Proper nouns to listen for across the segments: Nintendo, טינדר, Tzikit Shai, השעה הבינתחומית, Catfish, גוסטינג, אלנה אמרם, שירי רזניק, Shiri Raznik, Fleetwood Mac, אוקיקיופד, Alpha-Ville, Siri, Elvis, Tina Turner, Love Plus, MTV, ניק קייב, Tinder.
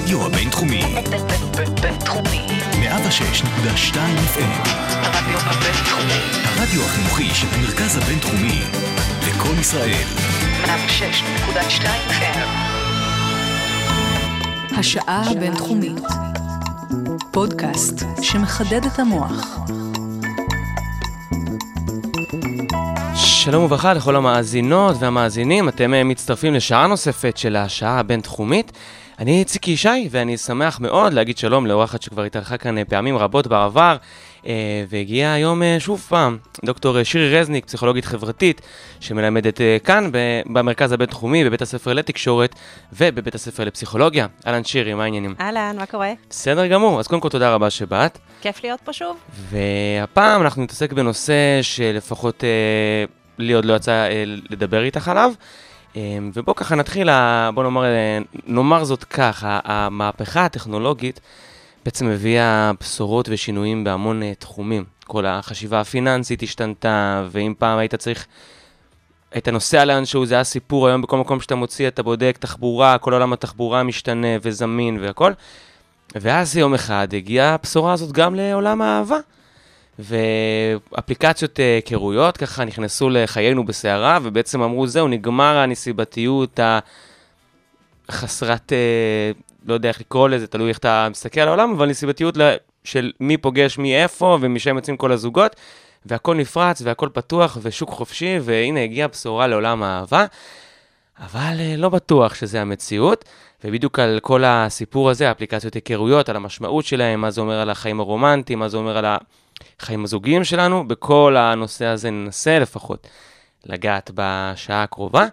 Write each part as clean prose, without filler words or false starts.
הרדיו הבינתחומי. בינתחומי. 106.2 FM. הרדיו הבינתחומי. הרדיו החינוכי של המרכז הבינתחומי. לכל ישראל. 106.2 FM. השעה הבינתחומית. פודקאסט שמחדד את המוח. שלום וברכה לכל המאזינות והמאזינים, אתם מצטרפים לשעה נוספת של השעה הבינתחומית. אני ציקי שי, ואני שמח מאוד להגיד שלום לאורחת שכבר התארחה כאן פעמים רבות בעבר, והגיעה היום שוב פעם, דוקטור שירי רזניק, פסיכולוגית חברתית, שמלמדת כאן במרכז הבינתחומי, בבית הספר לתקשורת ובבית הספר לפסיכולוגיה. אהלן שירי, מה העניינים? אהלן, מה קורה? בסדר גמור, אז קודם כל תודה רבה שבאת. כיף להיות פה שוב. והפעם אנחנו נתעסק בנושא שלפחות לי עוד לא יצא לדבר איתך עליו, ובוא ככה נתחיל, בוא נאמר זאת כך, המהפכה הטכנולוגית בעצם הביאה בשורות ושינויים בהמון תחומים. כל החשיבה הפיננסית השתנתה, ואם פעם היית נוסע לאנשהו, זה היה סיפור, היום בכל מקום שאתה מוציא, אתה בודק תחבורה, כל עולם התחבורה משתנה וזמין והכל. ואז יום אחד הגיעה הבשורה הזאת גם לעולם האהבה. ואפליקציות היכרויות ככה נכנסו לחיינו בסערה, ובעצם אמרו זהו, נגמר הנסיבתיות החסרת, לא יודע איך לקרוא לזה, תלוי איך אתה מסתכל על העולם, אבל נסיבתיות של מי פוגש מי איפה, ומשם יוצאים כל הזוגות, והכל נפרץ והכל פתוח ושוק חופשי, והנה הגיעה בשורה לעולם האהבה, אבל לא בטוח שזה המציאות. ובדיוק על כל הסיפור הזה, האפליקציות היכרויות, על המשמעות שלהם, מה זה אומר על החיים הרומנטיים, מה זה אומר על החיים הזוגיים שלנו, בכל הנושא הזה ננסה לפחות לגעת בשעה הקרובה.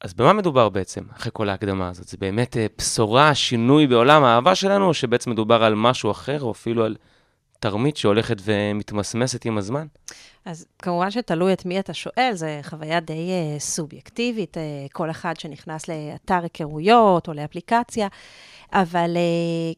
אז במה מדובר בעצם, אחרי כל ההקדמה הזאת? זה באמת בשורה, שינוי בעולם האהבה שלנו, או שבעצם מדובר על משהו אחר, או אפילו על תרמית שהולכת ומתמסמסת עם הזמן? אז כמובן שתלוי את מי אתה שואל, זו חוויה די סובייקטיבית, כל אחד שנכנס לאתר היכרויות או לאפליקציה, אבל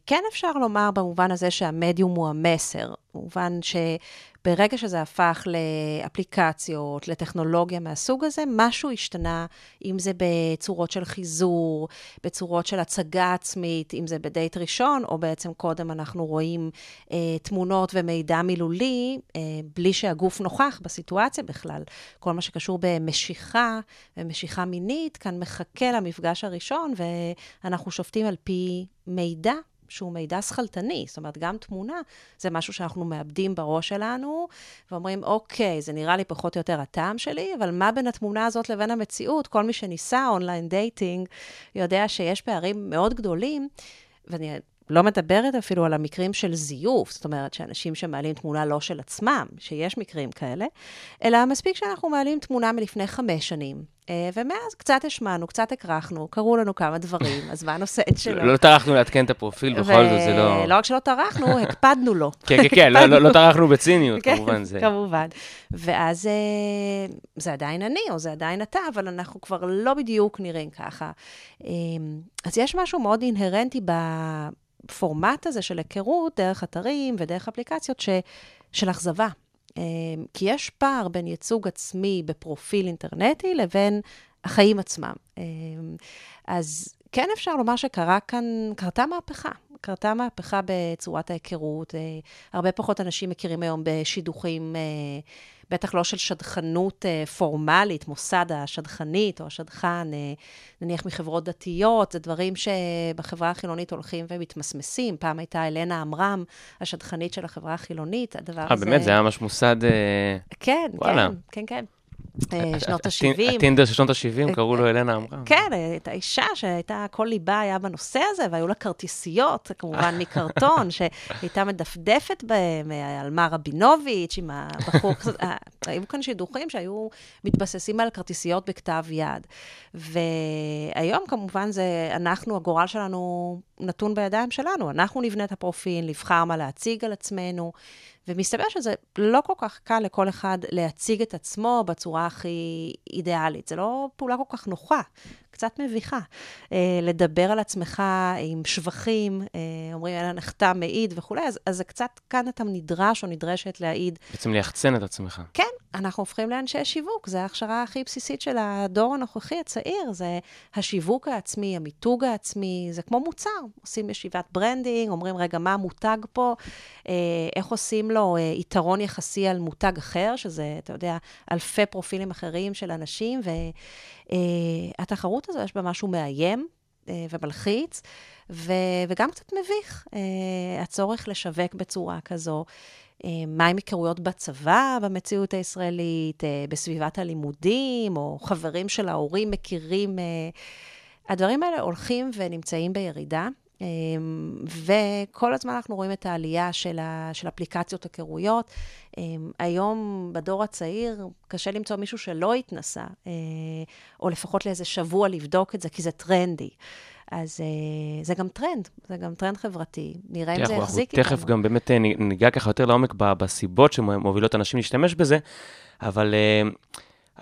כן אפשר לומר במובן הזה שהמדיום הוא המסר, במובן שברגע שזה הפך לאפליקציות, לטכנולוגיה מהסוג הזה, משהו השתנה, אם זה בצורות של חיזור, בצורות של הצגה עצמית, אם זה בדייט ראשון, או בעצם קודם אנחנו רואים תמונות ומידע מילולי, בלי שהגוף נוכח בסיטואציה בכלל. כל מה שקשור במשיכה, ומשיכה מינית, כאן מחכה למפגש הראשון, ואנחנו שופטים על פי מידע, שהוא מידע שחלטני, זאת אומרת, גם תמונה, זה משהו שאנחנו מאבדים בראש שלנו, ואומרים, אוקיי, זה נראה לי פחות או יותר הטעם שלי, אבל מה בין התמונה הזאת לבין המציאות? כל מי שניסה אונליין דייטינג, יודע שיש פערים מאוד גדולים, ואני לא מדברת אפילו על המקרים של זיוף, זאת אומרת, שאנשים שמעלים תמונה לא של עצמם, שיש מקרים כאלה, אלא מספיק שאנחנו מעלים תמונה מלפני 5 שנים, ומאז קצת השמענו, קצת הקרחנו, קראו לנו כמה דברים, אז מה הנושא שלו? לא טרחנו להתקן את הפרופיל, בכל זאת זה לא... לא רק שלא טרחנו, הקפדנו לו. כן, לא טרחנו בציניות, כמובן זה. כמובן. ואז זה עדיין אני, או זה עדיין אתה, אבל אנחנו כבר לא בדיוק נראים ככה. אז יש משהו מאוד אינהרנטי בפורמט הזה של היכרות, דרך אתרים ודרך אפליקציות של אכזבה. כי יש פער בין ייצוג עצמי בפרופיל אינטרנטי לבין החיים עצמם. אז כן אפשר לומר קרתה מהפכה בצורת ההיכרות. הרבה פחות אנשים מכירים היום בשידוכים, בטח לא של שדכנות פורמלית, מוסד השדכנית או השדכן, נניח מחברות דתיות, זה דברים שבחברה החילונית הולכים ומתמסמסים. פעם הייתה אלנה אמרם, השדכנית של החברה החילונית, הדבר הזה... באמת, זה היה ממש מוסד... כן, וואלה. כן. שנות ה-70. הטינדר של שנות ה-70 קראו לו אלנה אמרה. כן, הייתה אישה שהייתה, כל ליבה היה בנושא הזה, והיו לה כרטיסיות, כמובן מקרטון, שהייתה מדפדפת בהם, על מר רבינוביץ' עם הבחור, היו כאן שידוכים שהיו מתבססים על כרטיסיות בכתב יד. והיום כמובן זה, אנחנו, הגורל שלנו נתון בידיים שלנו, אנחנו נבנה את הפרופיל, נבחר מה להציג על עצמנו, ומסתבר שזה לא כל כך קל לכל אחד להציג את עצמו בצורה הכי אידיאלית. זה לא פעולה כל כך נוחה, קצת מביכה. לדבר על עצמך עם שבחים, אומרים, אין הנחתה מעיד וכו', אז קצת כאן אתה נדרש או נדרשת להעיד. בעצם ליחצן את עצמך. כן, אנחנו הופכים לאנשי שיווק, זה ההכשרה הכי בסיסית של הדור הנוכחי הצעיר, זה השיווק העצמי, המיתוג העצמי, זה כמו מוצר, עושים ישיבת ברנדינג, אומרים רגע מה המותג פה, איך עושים לו יתרון יחסי על מותג אחר, שזה אתה יודע, אלפי פרופילים אחרים של אנשים, והתחרות הזו יש בה משהו מאיים, ומלחיץ, וגם קצת מביך, הצורך לשווק בצורה כזו, מה עם עיקרויות בצבא, במציאות הישראלית, בסביבת הלימודים, או חברים של ההורים מכירים, הדברים האלה הולכים ונמצאים בירידה, וכל הזמן אנחנו רואים את העלייה של אפליקציות הכירויות, היום בדור הצעיר קשה למצוא מישהו שלא התנסה, או לפחות לאיזה שבוע לבדוק את זה, כי זה טרנדי. אז זה גם טרנד, זה גם טרנד חברתי. נראה אם זה יחזיק איתנו. תכף גם באמת ניגע ככה יותר לעומק בסיבות שמובילות אנשים להשתמש בזה, אבל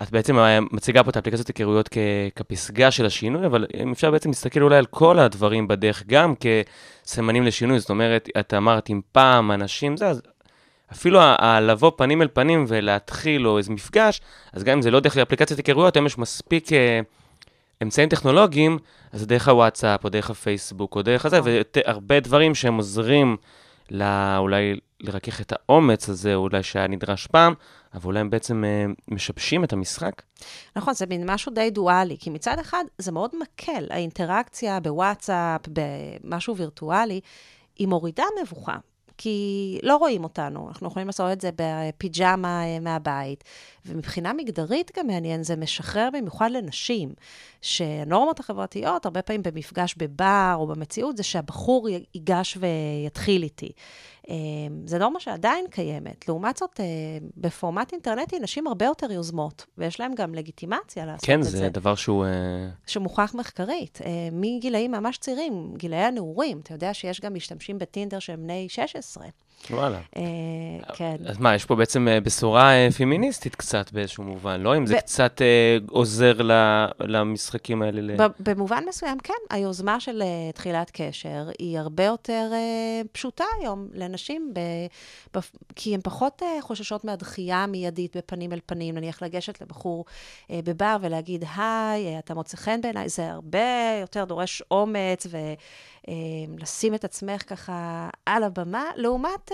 את בעצם מציגה פה את האפליקציות הכירויות כפסגה של השינוי, אבל אפשר בעצם להסתכל אולי על כל הדברים בדרך, גם כסמנים לשינוי, זאת אומרת, את אמרת אם פעם אנשים, זה אפילו לבוא פנים אל פנים ולהתחיל או איזה מפגש, אז גם אם זה לא דרך לאפליקציות הכירויות, היום יש מספיק אמצעים טכנולוגיים, אז זה דרך הוואטסאפ, או דרך הפייסבוק, או דרך הזה, והרבה דברים שהם עוזרים אולי לרכך את האומץ הזה, אולי שהיה נדרש פעם, אבל אולי הם בעצם משבשים את המשחק. נכון, זה בין משהו די דואלי, כי מצד אחד זה מאוד מקל, האינטראקציה בוואטסאפ, במשהו וירטואלי, היא מורידה מבוכה. כי לא רואים אותנו, אנחנו יכולים לעשות את זה בפיג'מה מהבית, ומבחינה מגדרית גם מעניין, זה משחרר במיוחד לנשים, שהנורמות החברתיות, הרבה פעמים במפגש בבר או במציאות, זה שהבחור ייגש ויתחיל איתי. זה נורמה שעדיין קיימת, לעומת זאת, בפורמט אינטרנטי, נשים הרבה יותר יוזמות, ויש להם גם לגיטימציה לעשות את זה. כן, זה דבר שהוא שמוכח מחקרית, מגילאים ממש צעירים, גילאי הנעורים, אתה יודע שיש גם משתמשים בטינדר שהם בני 16. וואלה. כן. אז מה, יש פה בעצם בשורה פמיניסטית קצת באיזשהו מובן, לא? אם זה קצת עוזר למשחקים האלה. במובן מסוים, כן. היוזמה של תחילת קשר היא הרבה יותר פשוטה היום לנשים, כי הן פחות חוששות מהדחייה מיידית בפנים אל פנים, נניח לגשת לבחור בבר ולהגיד, היי, אתה מוצא חן בעיניי, זה הרבה יותר דורש אומץ לשים את עצמך ככה על הבמה, לעומת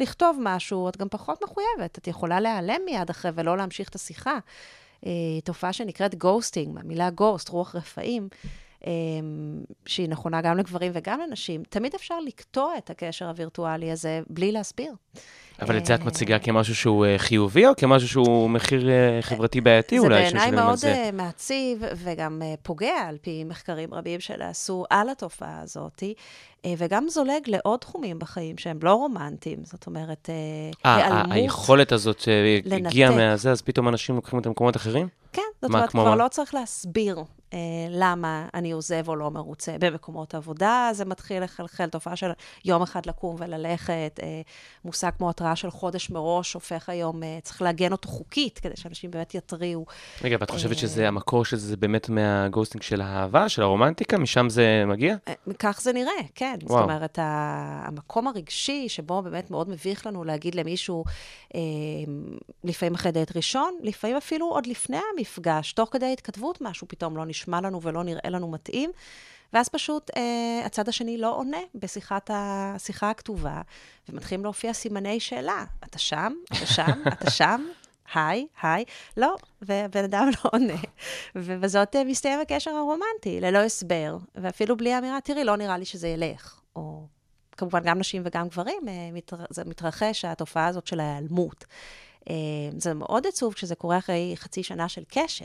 לכתוב משהו, את גם פחות מחויבת, את יכולה להיעלם מיד אחרי ולא להמשיך את השיחה. תופעה שנקראת גוסטינג, המילה גוסט, רוח רפאים, שהיא נכונה גם לגברים וגם לנשים, תמיד אפשר לקטוע את הקשר הווירטואלי הזה בלי להסביר. אבל את זה את מציגה כמשהו שהוא חיובי, או כמשהו שהוא מחיר חברתי בעייתי אולי? זה בעיניי מאוד מעציב, וגם פוגע על פי מחקרים רבים שנעשו על התופעה הזאת, וגם זולג לעוד תחומים בחיים שהם לא רומנטיים, זאת אומרת, העלמות. היכולת הזאת שהגיעה מהזה, אז פתאום אנשים לוקחים את המקומות אחרים? כן, זאת אומרת, כבר לא צריך להסביר למה אני עוזב או לא מרוצה. במקומות עבודה זה מתחיל לחלחל, תופעה של יום אחד לקום וללכת, מושג כמו התראה של חודש מראש, הופך היום, צריך להגן אותו חוקית, כדי שאנשים באמת יתריעו. רגע, ואת חושבת שזה המקור של זה באמת מהגוסטינג של האהבה, של הרומנטיקה, משם זה מגיע? כך זה נראה, כן. וואו. זאת אומרת, המקום הרגשי, שבו באמת מאוד מביך לנו להגיד למישהו, לפעמים אחרי דייט ראשון, לפעמים אפילו עוד לפני המפגש, תוך כדי התכתבות משהו פתאום לא נשמע לנו ולא נראה לנו מתאים, ואז פשוט הצד השני לא עונה בשיחת השיחה הכתובה, ומתחילים להופיע סימני שאלה, אתה שם, אתה שם, אתה שם, היי, לא, ובן אדם לא עונה. ובזאת מסתיים הקשר הרומנטי, ללא הסבר, ואפילו בלי אמירה, תראי, לא נראה לי שזה ילך, או כמובן גם נשים וגם גברים, זה מתרחש התופעה הזאת של ההיעלמות. זה מאוד עצוב כשזה קורה אחרי חצי שנה של קשר.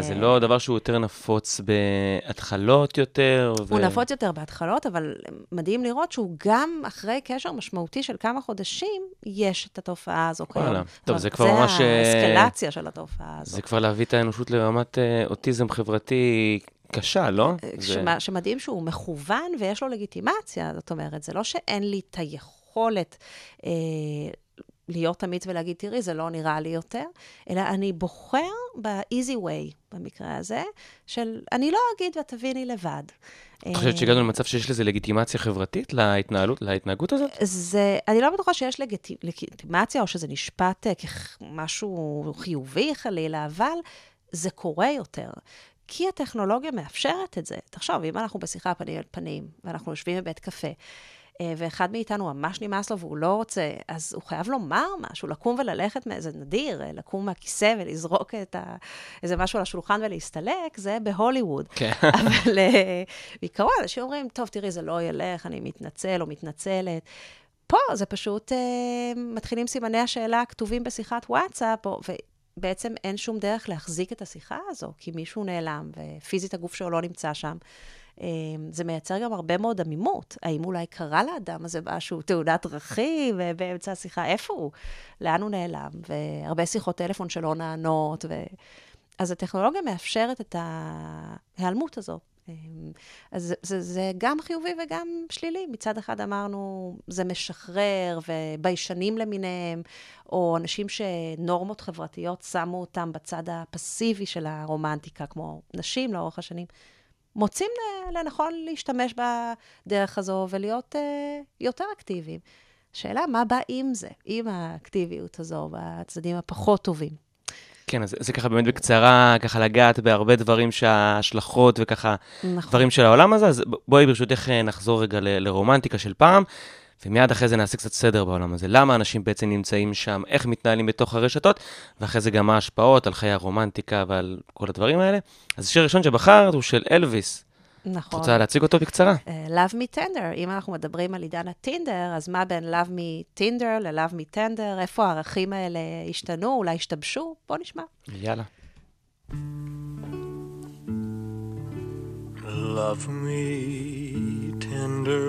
זה לא דבר שהוא יותר נפוץ בהתחלות יותר? הוא נפוץ יותר בהתחלות, אבל מדהים לראות שהוא גם אחרי קשר משמעותי של כמה חודשים, יש את התופעה הזו כיום. טוב, זה כבר ממש האסקלציה של התופעה הזו. זה כבר להביא את האנושות לרמת אוטיזם חברתי קשה, לא? שמדהים שהוא מכוון ויש לו לגיטימציה, זאת אומרת, זה לא שאין לי את היכולת להיות אמיץ ולהגיד, תראי, זה לא נראה לי יותר, אלא אני בוחר ב-easy way, במקרה הזה, של אני לא אגיד ותביני לבד. את חושבת שהגענו למצב שיש לזה לגיטימציה חברתית להתנהלות, להתנהגות הזאת? אני לא בטוחה שיש לגיטימציה, או שזה נשפט כמשהו חיובי חלילה, אבל זה קורה יותר. כי הטכנולוגיה מאפשרת את זה. תחשוב, אם אנחנו בשיחה פנים על פנים, ואנחנו יושבים בבית קפה, ואחד מאיתנו ממש נמאס לו והוא לא רוצה, אז הוא חייב לומר משהו, לקום וללכת מאיזה נדיר, לקום מהכיסא ולזרוק איזה משהו לשולחן ולהסתלק, זה בהוליווד. אבל בעיקרון, אנשים אומרים, טוב, תראי, זה לא ילך, אני מתנצל או מתנצלת. פה זה פשוט מתחילים סימני השאלה כתובים בשיחת וואטסאפ, ובעצם אין שום דרך להחזיק את השיחה הזו, כי מישהו נעלם, ופיזית הגוף שלו לא נמצא שם. זה מייצר גם הרבה מאוד עמימות. האם אולי קרה לאדם הזה משהו, תאונת דרכים, באמצע השיחה, איפה הוא? לאן הוא נעלם? והרבה שיחות טלפון שלא נענות. אז הטכנולוגיה מאפשרת את ההיעלמות הזו. אז זה גם חיובי וגם שלילי. מצד אחד אמרנו, זה משחרר, וביישנים למיניהם, או אנשים שנורמות חברתיות שמו אותם בצד הפסיבי של הרומנטיקה, כמו נשים לאורך השנים. מוצאים לנכון להשתמש בדרך הזו ולהיות יותר אקטיביים. שאלה, מה בא עם זה, עם האקטיביות הזו, בצדדים הפחות טובים? כן, אז זה ככה באמת בקצרה, ככה לגעת בהרבה דברים שההשלכות וככה נכון. דברים של העולם הזה, אז בואי ברשותך נחזור רגע לרומנטיקה של פעם, ומיד אחרי זה נעשה קצת סדר בעולם הזה. למה אנשים בעצם נמצאים שם, איך מתנהלים בתוך הרשתות, ואחרי זה גם ההשפעות על חיי הרומנטיקה ועל כל הדברים האלה. אז השיר הראשון שבחרת הוא של אלוויס. נכון. את רוצה להציג אותו בקצרה? Love Me Tender. אם אנחנו מדברים על עידן הטינדר, אז מה בין Love Me Tinder ל-Love Me Tender? איפה הערכים האלה השתנו, אולי השתבשו? בוא נשמע. יאללה. Love me tender,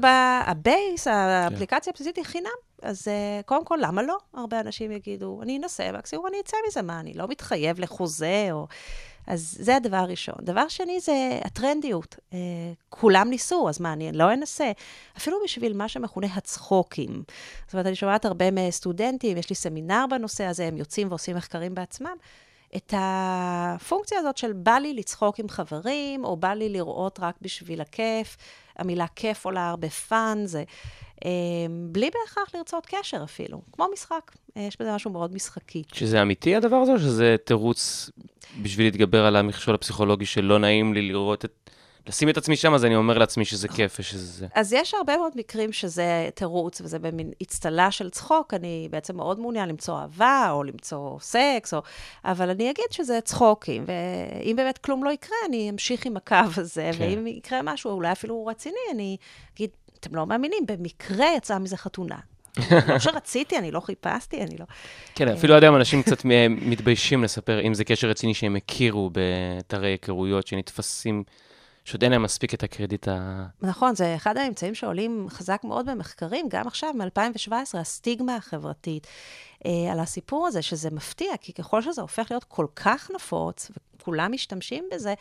הבייס, האפליקציה הבסיסית היא חינם, אז קודם כל, למה לא? הרבה אנשים יגידו, אני אנסה, מקסימום אני אצא מזה, מה, אני לא מתחייב לחוזה, או... אז זה הדבר הראשון. דבר שני זה הטרנדיות. כולם ניסו, אז מה, אני לא אנסה. אפילו בשביל מה שמכונה הצחוקים. זאת אומרת, אני שומעת הרבה מסטודנטים, יש לי סמינר בנושא הזה, הם יוצאים ועושים מחקרים בעצמם, את הפונקציה הזאת של בא לי לצחוק עם חברים, או בא לי לראות רק בשביל הכיף, המילה כיף עולה הרבה פאן, זה בלי בהכרח לרצות קשר אפילו, כמו משחק, יש בזה משהו מאוד משחקי. שזה אמיתי הדבר הזה, או שזה תירוץ בשביל להתגבר על המכשול הפסיכולוגי שלא נעים לי לראות את... לשים את עצמי שם, אז אני אומר לעצמי שזה כיף ושזה... אז יש הרבה מאוד מקרים שזה תירוץ, וזה במין הצטלה של צחוק, אני בעצם מאוד מעוניין למצוא אהבה, או למצוא סקס, או... אבל אני אגיד שזה צחוקים, ואם באמת כלום לא יקרה, אני אמשיך עם הקו הזה, כן. ואם יקרה משהו, אולי אפילו רציני, אני אגיד, אתם לא מאמינים, במקרה יצאה מזה חתונה. לא שרציתי, אני לא חיפשתי, אני לא... כן, אפילו עד היום אנשים קצת מתביישים לספר, אם זה קשר רציני שהם הכירו בתרי היכרויות, שנתפסים שעוד אין להם מספיק את הקרדיט ה... נכון, זה אחד האמצעים שעולים חזק מאוד במחקרים, גם עכשיו, מ-2017, הסטיגמה החברתית, על הסיפור הזה, שזה מפתיע, כי ככל שזה הופך להיות כל כך נפוץ, וכולם משתמשים בזה,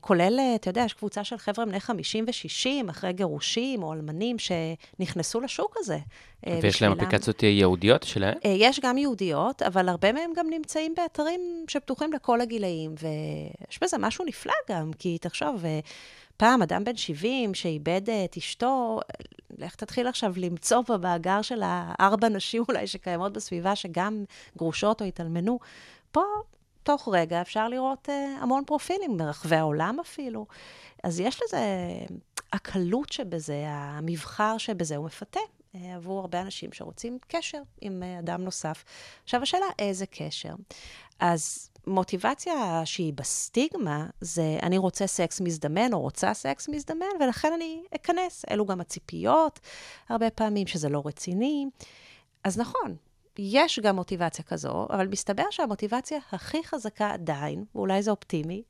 כולל, אתה יודע, יש קבוצה של חבר'ה בני 50 ו-60, אחרי גירושים או אלמנים שנכנסו לשוק הזה. ויש להם אפליקציות יהודיות שלהם? יש גם יהודיות, אבל הרבה מהם גם נמצאים באתרים שפתוחים לכל הגילאים, ויש בזה משהו נפלא גם, כי תחשוב, פעם אדם בן 70 שאיבד את אשתו, לך תתחיל עכשיו למצוא במאגר של הארבע נשים אולי שקיימות בסביבה, שגם גרושות או התאלמנו. פה, תוך רגע, אפשר לראות המון פרופילים ברחבי העולם אפילו. אז יש לזה, הקלות שבזה, המבחר שבזה הוא מפתה, עבור הרבה אנשים שרוצים קשר עם אדם נוסף. עכשיו השאלה, איזה קשר? אז... מוטיבציה שהיא בסטיגמה, זה אני רוצה סקס מזדמן, או רוצה סקס מזדמן, ולכן אני אכנס. אלו גם הציפיות, הרבה פעמים שזה לא רציני. אז נכון, יש גם מוטיבציה כזו, אבל מסתבר שהמוטיבציה הכי חזקה עדיין, ואולי זה אופטימי,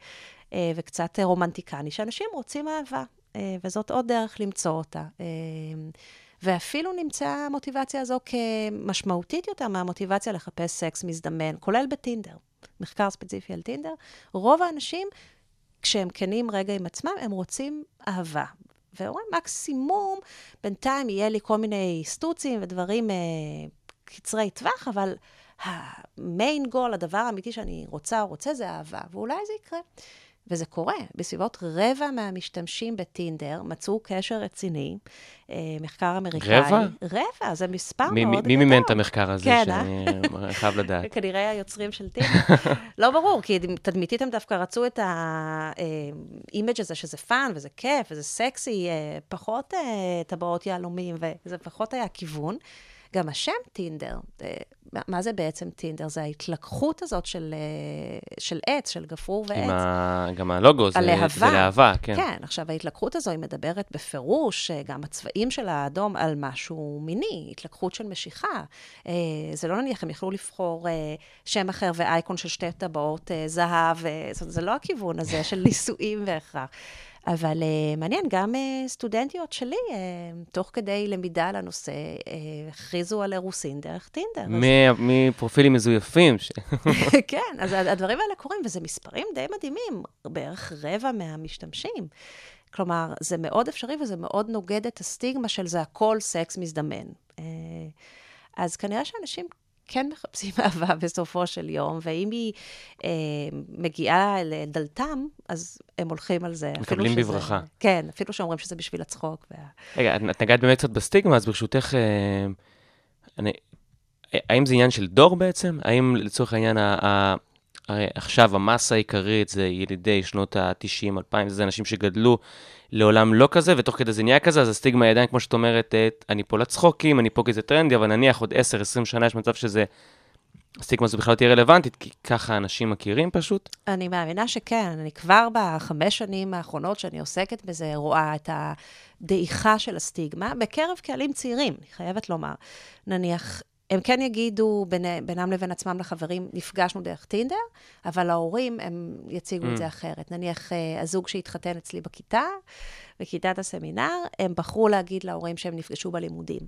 וקצת רומנטיקני, שאנשים רוצים אהבה, וזאת עוד דרך למצוא אותה. ואפילו נמצאה המוטיבציה הזו כמשמעותית יותר מהמוטיבציה לחפש סקס מזדמן, כולל בטינדר. מחקר ספציפי על טינדר, רוב האנשים, כשהם קנים רגע עם עצמם, הם רוצים אהבה. ואומרים, מקסימום, בינתיים יהיה לי כל מיני סטוצים ודברים קצרי טווח, אבל המיין גול, הדבר האמיתי שאני רוצה או רוצה, זה אהבה. ואולי זה יקרה. וזה קורה. בסביבות רבע מהמשתמשים בטינדר מצאו קשר רציני, מחקר אמריקאי. רבע? רבע, זה מספר מאוד גדול. מי מימן את המחקר הזה שאני חייב לדעת? כנראה היוצרים של טינדר. לא ברור, כי תדמיתית הם דווקא רצו את האימג' הזה שזה פאן וזה כיף וזה סקסי, פחות טבעות יהלומים וזה פחות היה הכיוון. גם השם טינדר, מה זה בעצם טינדר? זה ההתלקחות הזאת של עץ, של גפרור ועץ. גם הלוגו זה להבה, כן. כן, עכשיו ההתלקחות הזו היא מדברת בפירוש, גם הצבעים של האדום על משהו מיני, התלקחות של משיכה. זה לא נניח, הם יכלו לבחור שם אחר ואייקון של שתי טבעות זהב, זה לא הכיוון הזה של נישואים בהכרח. אבל מעניין, גם סטודנטיות שלי, תוך כדי למידה על הנושא, הכריזו על אירוסין דרך טינדר. מפרופילים מזויפים. כן, אז הדברים האלה קורים, וזה מספרים די מדהימים, בערך רבע מהמשתמשים. כלומר, זה מאוד אפשרי, וזה מאוד נוגד את הסטיגמה של זה הכל סקס מזדמן. אז כנראה שאנשים... כן מחפשים אהבה בסופו של יום, ואם היא מגיעה לדלתם, אז הם הולכים על זה. מקבלים בברכה. כן, אפילו שאומרים שזה בשביל הצחוק. רגע, את נגעת באמת קצת בסטיגמה, אז ברשותך, האם זה עניין של דור בעצם? האם לצורך העניין, עכשיו המסה העיקרית זה ילידי שנות ה-90, 2000, זה אנשים שגדלו לעולם לא כזה, ותוך כדי זה נהיה כזה, אז הסטיגמה עדיין, כמו שאת אומרת, אני פה לצחוקים, אני פה כזה טרנדי, אבל נניח עוד 10-20 שנה יש מצב שזה הסטיגמה זה בכלל תהיה רלוונטית, כי ככה אנשים מכירים פשוט? אני מאמינה שכן. אני כבר בחמש שנים האחרונות שאני עוסקת בזה, רואה את הדעיכה של הסטיגמה, בקרב קהלים צעירים, אני חייבת לומר. נניח, הם כן יגידו בינם לבין עצמם לחברים, נפגשנו דרך טינדר, אבל ההורים הם יציגו את זה אחרת. נניח, הזוג שהתחתן אצלי בכיתה, בכיתת הסמינר, הם בחרו להגיד להורים שהם נפגשו בלימודים.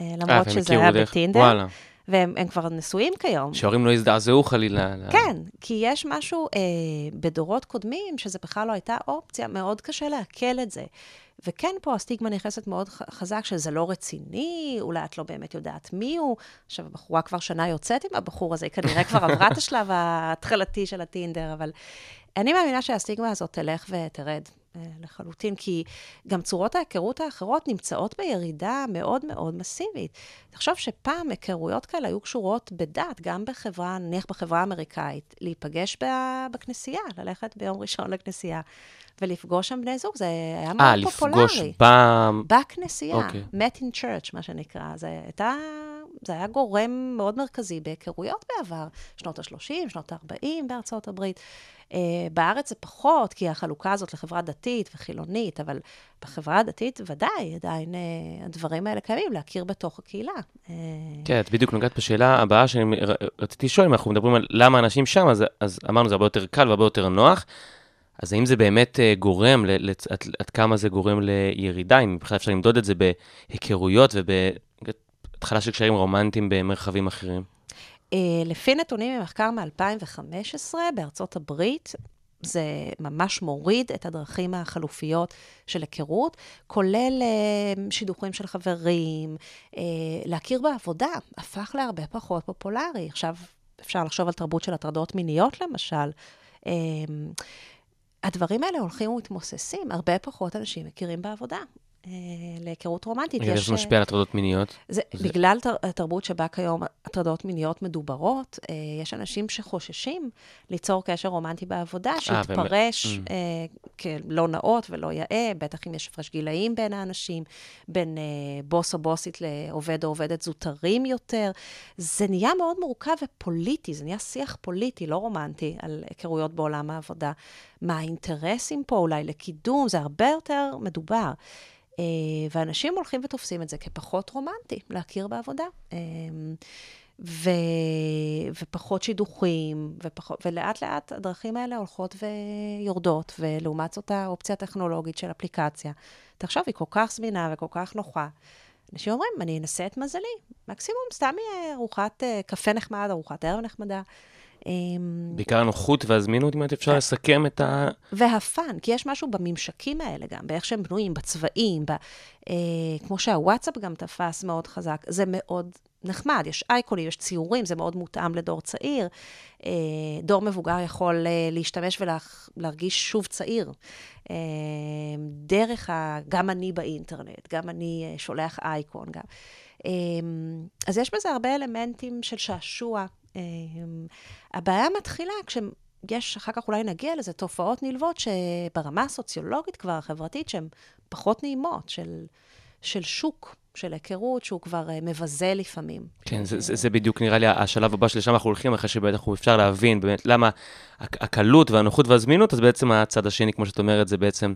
למרות שזה היה בטינדר. והם כבר נשואים כיום. שהורים לא יזדעזעו חלילה. כן, כי יש משהו בדורות קודמים, שזה בכלל לא הייתה אופציה, מאוד קשה להקל את זה. וכן פה הסטיגמה נכנסת מאוד חזק, שזה לא רציני, אולי את לא באמת יודעת מי הוא. עכשיו, הבחורה כבר שנה יוצאת עם הבחור הזה, כנראה כבר עברה את השלב ההתחלתי של הטינדר, אבל אני מאמינה שהסטיגמה הזאת תלך ותרד. לחלוטין, כי גם צורות ההיכרות האחרות נמצאות בירידה מאוד מאוד מסיבית. תחשוב שפעם היכרויות כאלה היו קשורות בדת, גם בחברה, נניח בחברה האמריקאית, להיפגש בכנסייה, ללכת ביום ראשון לכנסייה, ולפגוש שם בני זוג, זה היה מאוד פופולרי. לפגוש בכנסייה, met in church, מה שנקרא, זה היה גורם מאוד מרכזי בהיכרויות בעבר, שנות ה-30, שנות ה-40 בארצות הברית. בארץ זה פחות, כי החלוקה הזאת לחברה דתית וחילונית, אבל בחברה הדתית ודאי, עדיין הדברים האלה קיימים, להכיר בתוך הקהילה. כן, את בדיוק נוגעת בשאלה הבאה שאני רציתי לשאול, אם אנחנו מדברים על למה אנשים שם, אז אמרנו, זה הרבה יותר קל והרבה יותר נוח, אז האם זה באמת גורם, עד כמה זה גורם לירידה, אם בכלל אפשר למדוד את זה בהיכרויות ובהתחלה של קשרים רומנטיים במרחבים אחרים? לפי נתונים ממחקר מ-2015 בארצות הברית, זה ממש מוריד את הדרכים החלופיות של היכרות, כולל שידוכים של חברים, להכיר בעבודה, הפך להרבה פחות פופולרי. עכשיו אפשר לחשוב על תרבות של הטרדות מיניות למשל. הדברים האלה הולכים ומתמוססים, הרבה פחות אנשים מכירים בעבודה. להיכרות רומנטית. יש זה משפיע על הטרדות מיניות? בגלל התרבות שבה כיום הטרדות מיניות מדוברות, יש אנשים שחוששים ליצור קשר רומנטי בעבודה, שהתפרש כלא נאות ולא יאה, בטח אם יש הפרש גילאים בין האנשים, בין בוס או בוסית לעובד או עובדת זוטרים יותר. זה נהיה מאוד מורכב ופוליטי, זה נהיה שיח פוליטי, לא רומנטי, על היכרויות בעולם העבודה. מה האינטרסים פה אולי לקידום, זה הרבה יותר מדובר. ואנשים הולכים ותופסים את זה כפחות רומנטי, להכיר בעבודה, ופחות שידוכים, ולאט לאט הדרכים האלה הולכות ויורדות, ולעומת זאת האופציה הטכנולוגית של אפליקציה. תחשוב, היא כל כך זמינה וכל כך נוחה. אנשים אומרים, אני אנסה את מזלי, מקסימום סתם יהיה ארוחת קפה נחמד, ארוחת ערב נחמדה. בעיקר הנוחות והזמינות, אם אפשר לסכם את ה... והפן, כי יש משהו בממשקים האלה גם, באיך שהם בנויים, בצבעים, כמו שהוואטסאפ גם תפס מאוד חזק, זה מאוד נחמד, יש אייקונים, יש ציורים, זה מאוד מותאם לדור צעיר, דור מבוגר יכול להשתמש ולהרגיש שוב צעיר, דרך גם אני באינטרנט, גם אני שולח אייקון גם. אז יש בזה הרבה אלמנטים של שעשוע, הבעיה מתחילה כשיש, אחר כך אולי נגיע לזה, תופעות נלוות שברמה הסוציולוגית כבר החברתית, שהן פחות נעימות, של שוק, של היכרות, שהוא כבר מבזה לפעמים. כן, זה בדיוק נראה לי השלב הבא שלשם אנחנו הולכים, אחרי שבטח הוא אפשר להבין באמת למה הקלות והנוחות והזמינות, אז בעצם הצד השני, כמו שאת אומרת, זה בעצם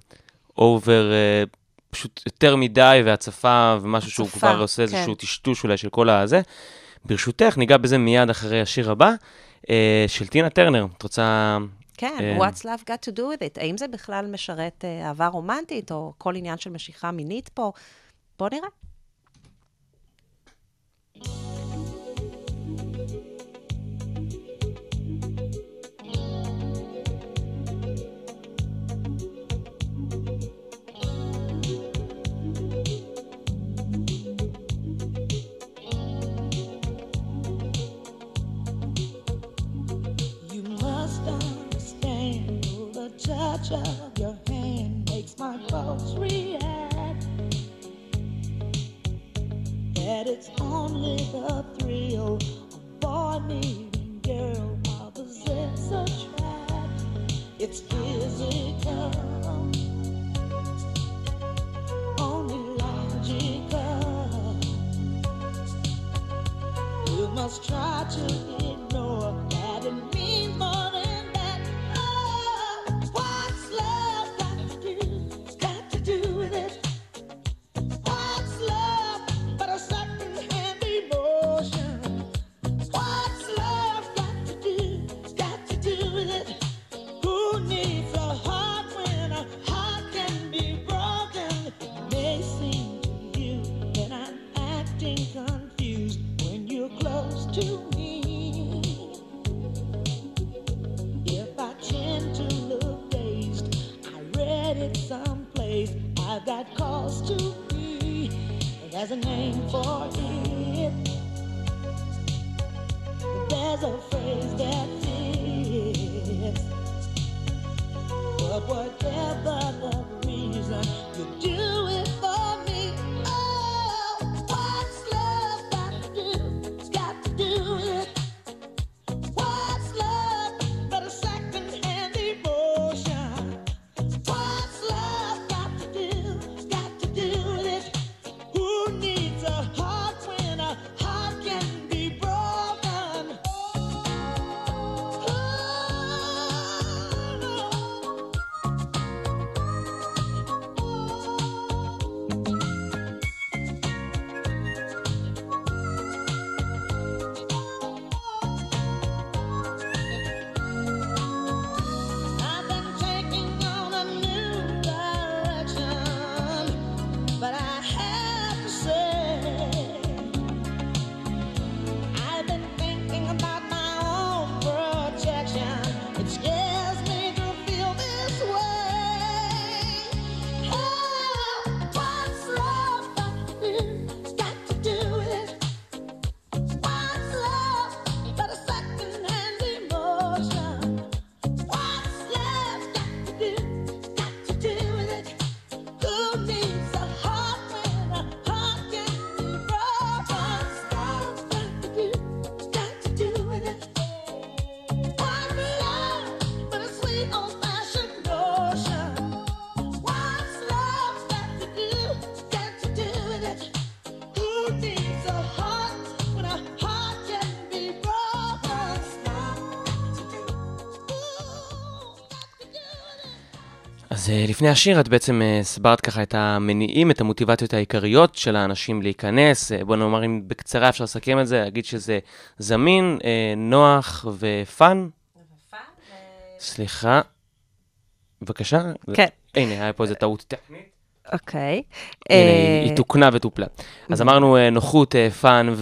אובר, פשוט יותר מדי, והצפה ומשהו שהוא כבר עושה איזשהו טשטוש אולי של כל הזה. ברשותך, ניגע בזה מיד אחרי השיר הבא, של טינה טרנר. את רוצה... כן, what's love got to do with it? האם זה בכלל משרת אהבה רומנטית, או כל עניין של משיכה מינית פה? בוא נראה. Touch of your hand makes my pulse react. That it's only the thrill of boy meeting girl while the sex attract. It's physical, only logical. You must try to ignore. supposed to be. There's a name for it. There's a phrase that fits. But whatever the reason, you do it for me. Oh, what's love got to do? It's got to do it. What's love but a second-hand emotion? What's love got to do? It's got to do it. Who needs a heart when a heart can be broken? Oh, I've been taking on a new direction, but I have to say I've been thinking about my own projection. It scares me to feel this way. Oh, what's love got to do? It's got to do it. What's love but a second-hand emotion? What's love got to do? It's got to do with it. Who needs a heart when a heart can be broken? What's love got to do? It's got to do with it. What's love but a sweet old-fashioned notion? What's love got to do? It's got to do with it. Who needs a heart when a heart can be broken? What's love got to do? Ooh, got to do with it. אז לפני השיר את בעצם הסברת ככה את המניעים, את המוטיבציות העיקריות של האנשים להיכנס. בוא נאמר אם בקצרה אפשר לסכם את זה, להגיד שזה זמין, נוח ופאן. סליחה, בבקשה. כן. הנה, היה פה איזה טעות טכנית. אוקיי. הנה, היא תוקנה ותופלה. אז אמרנו נוחות, פאן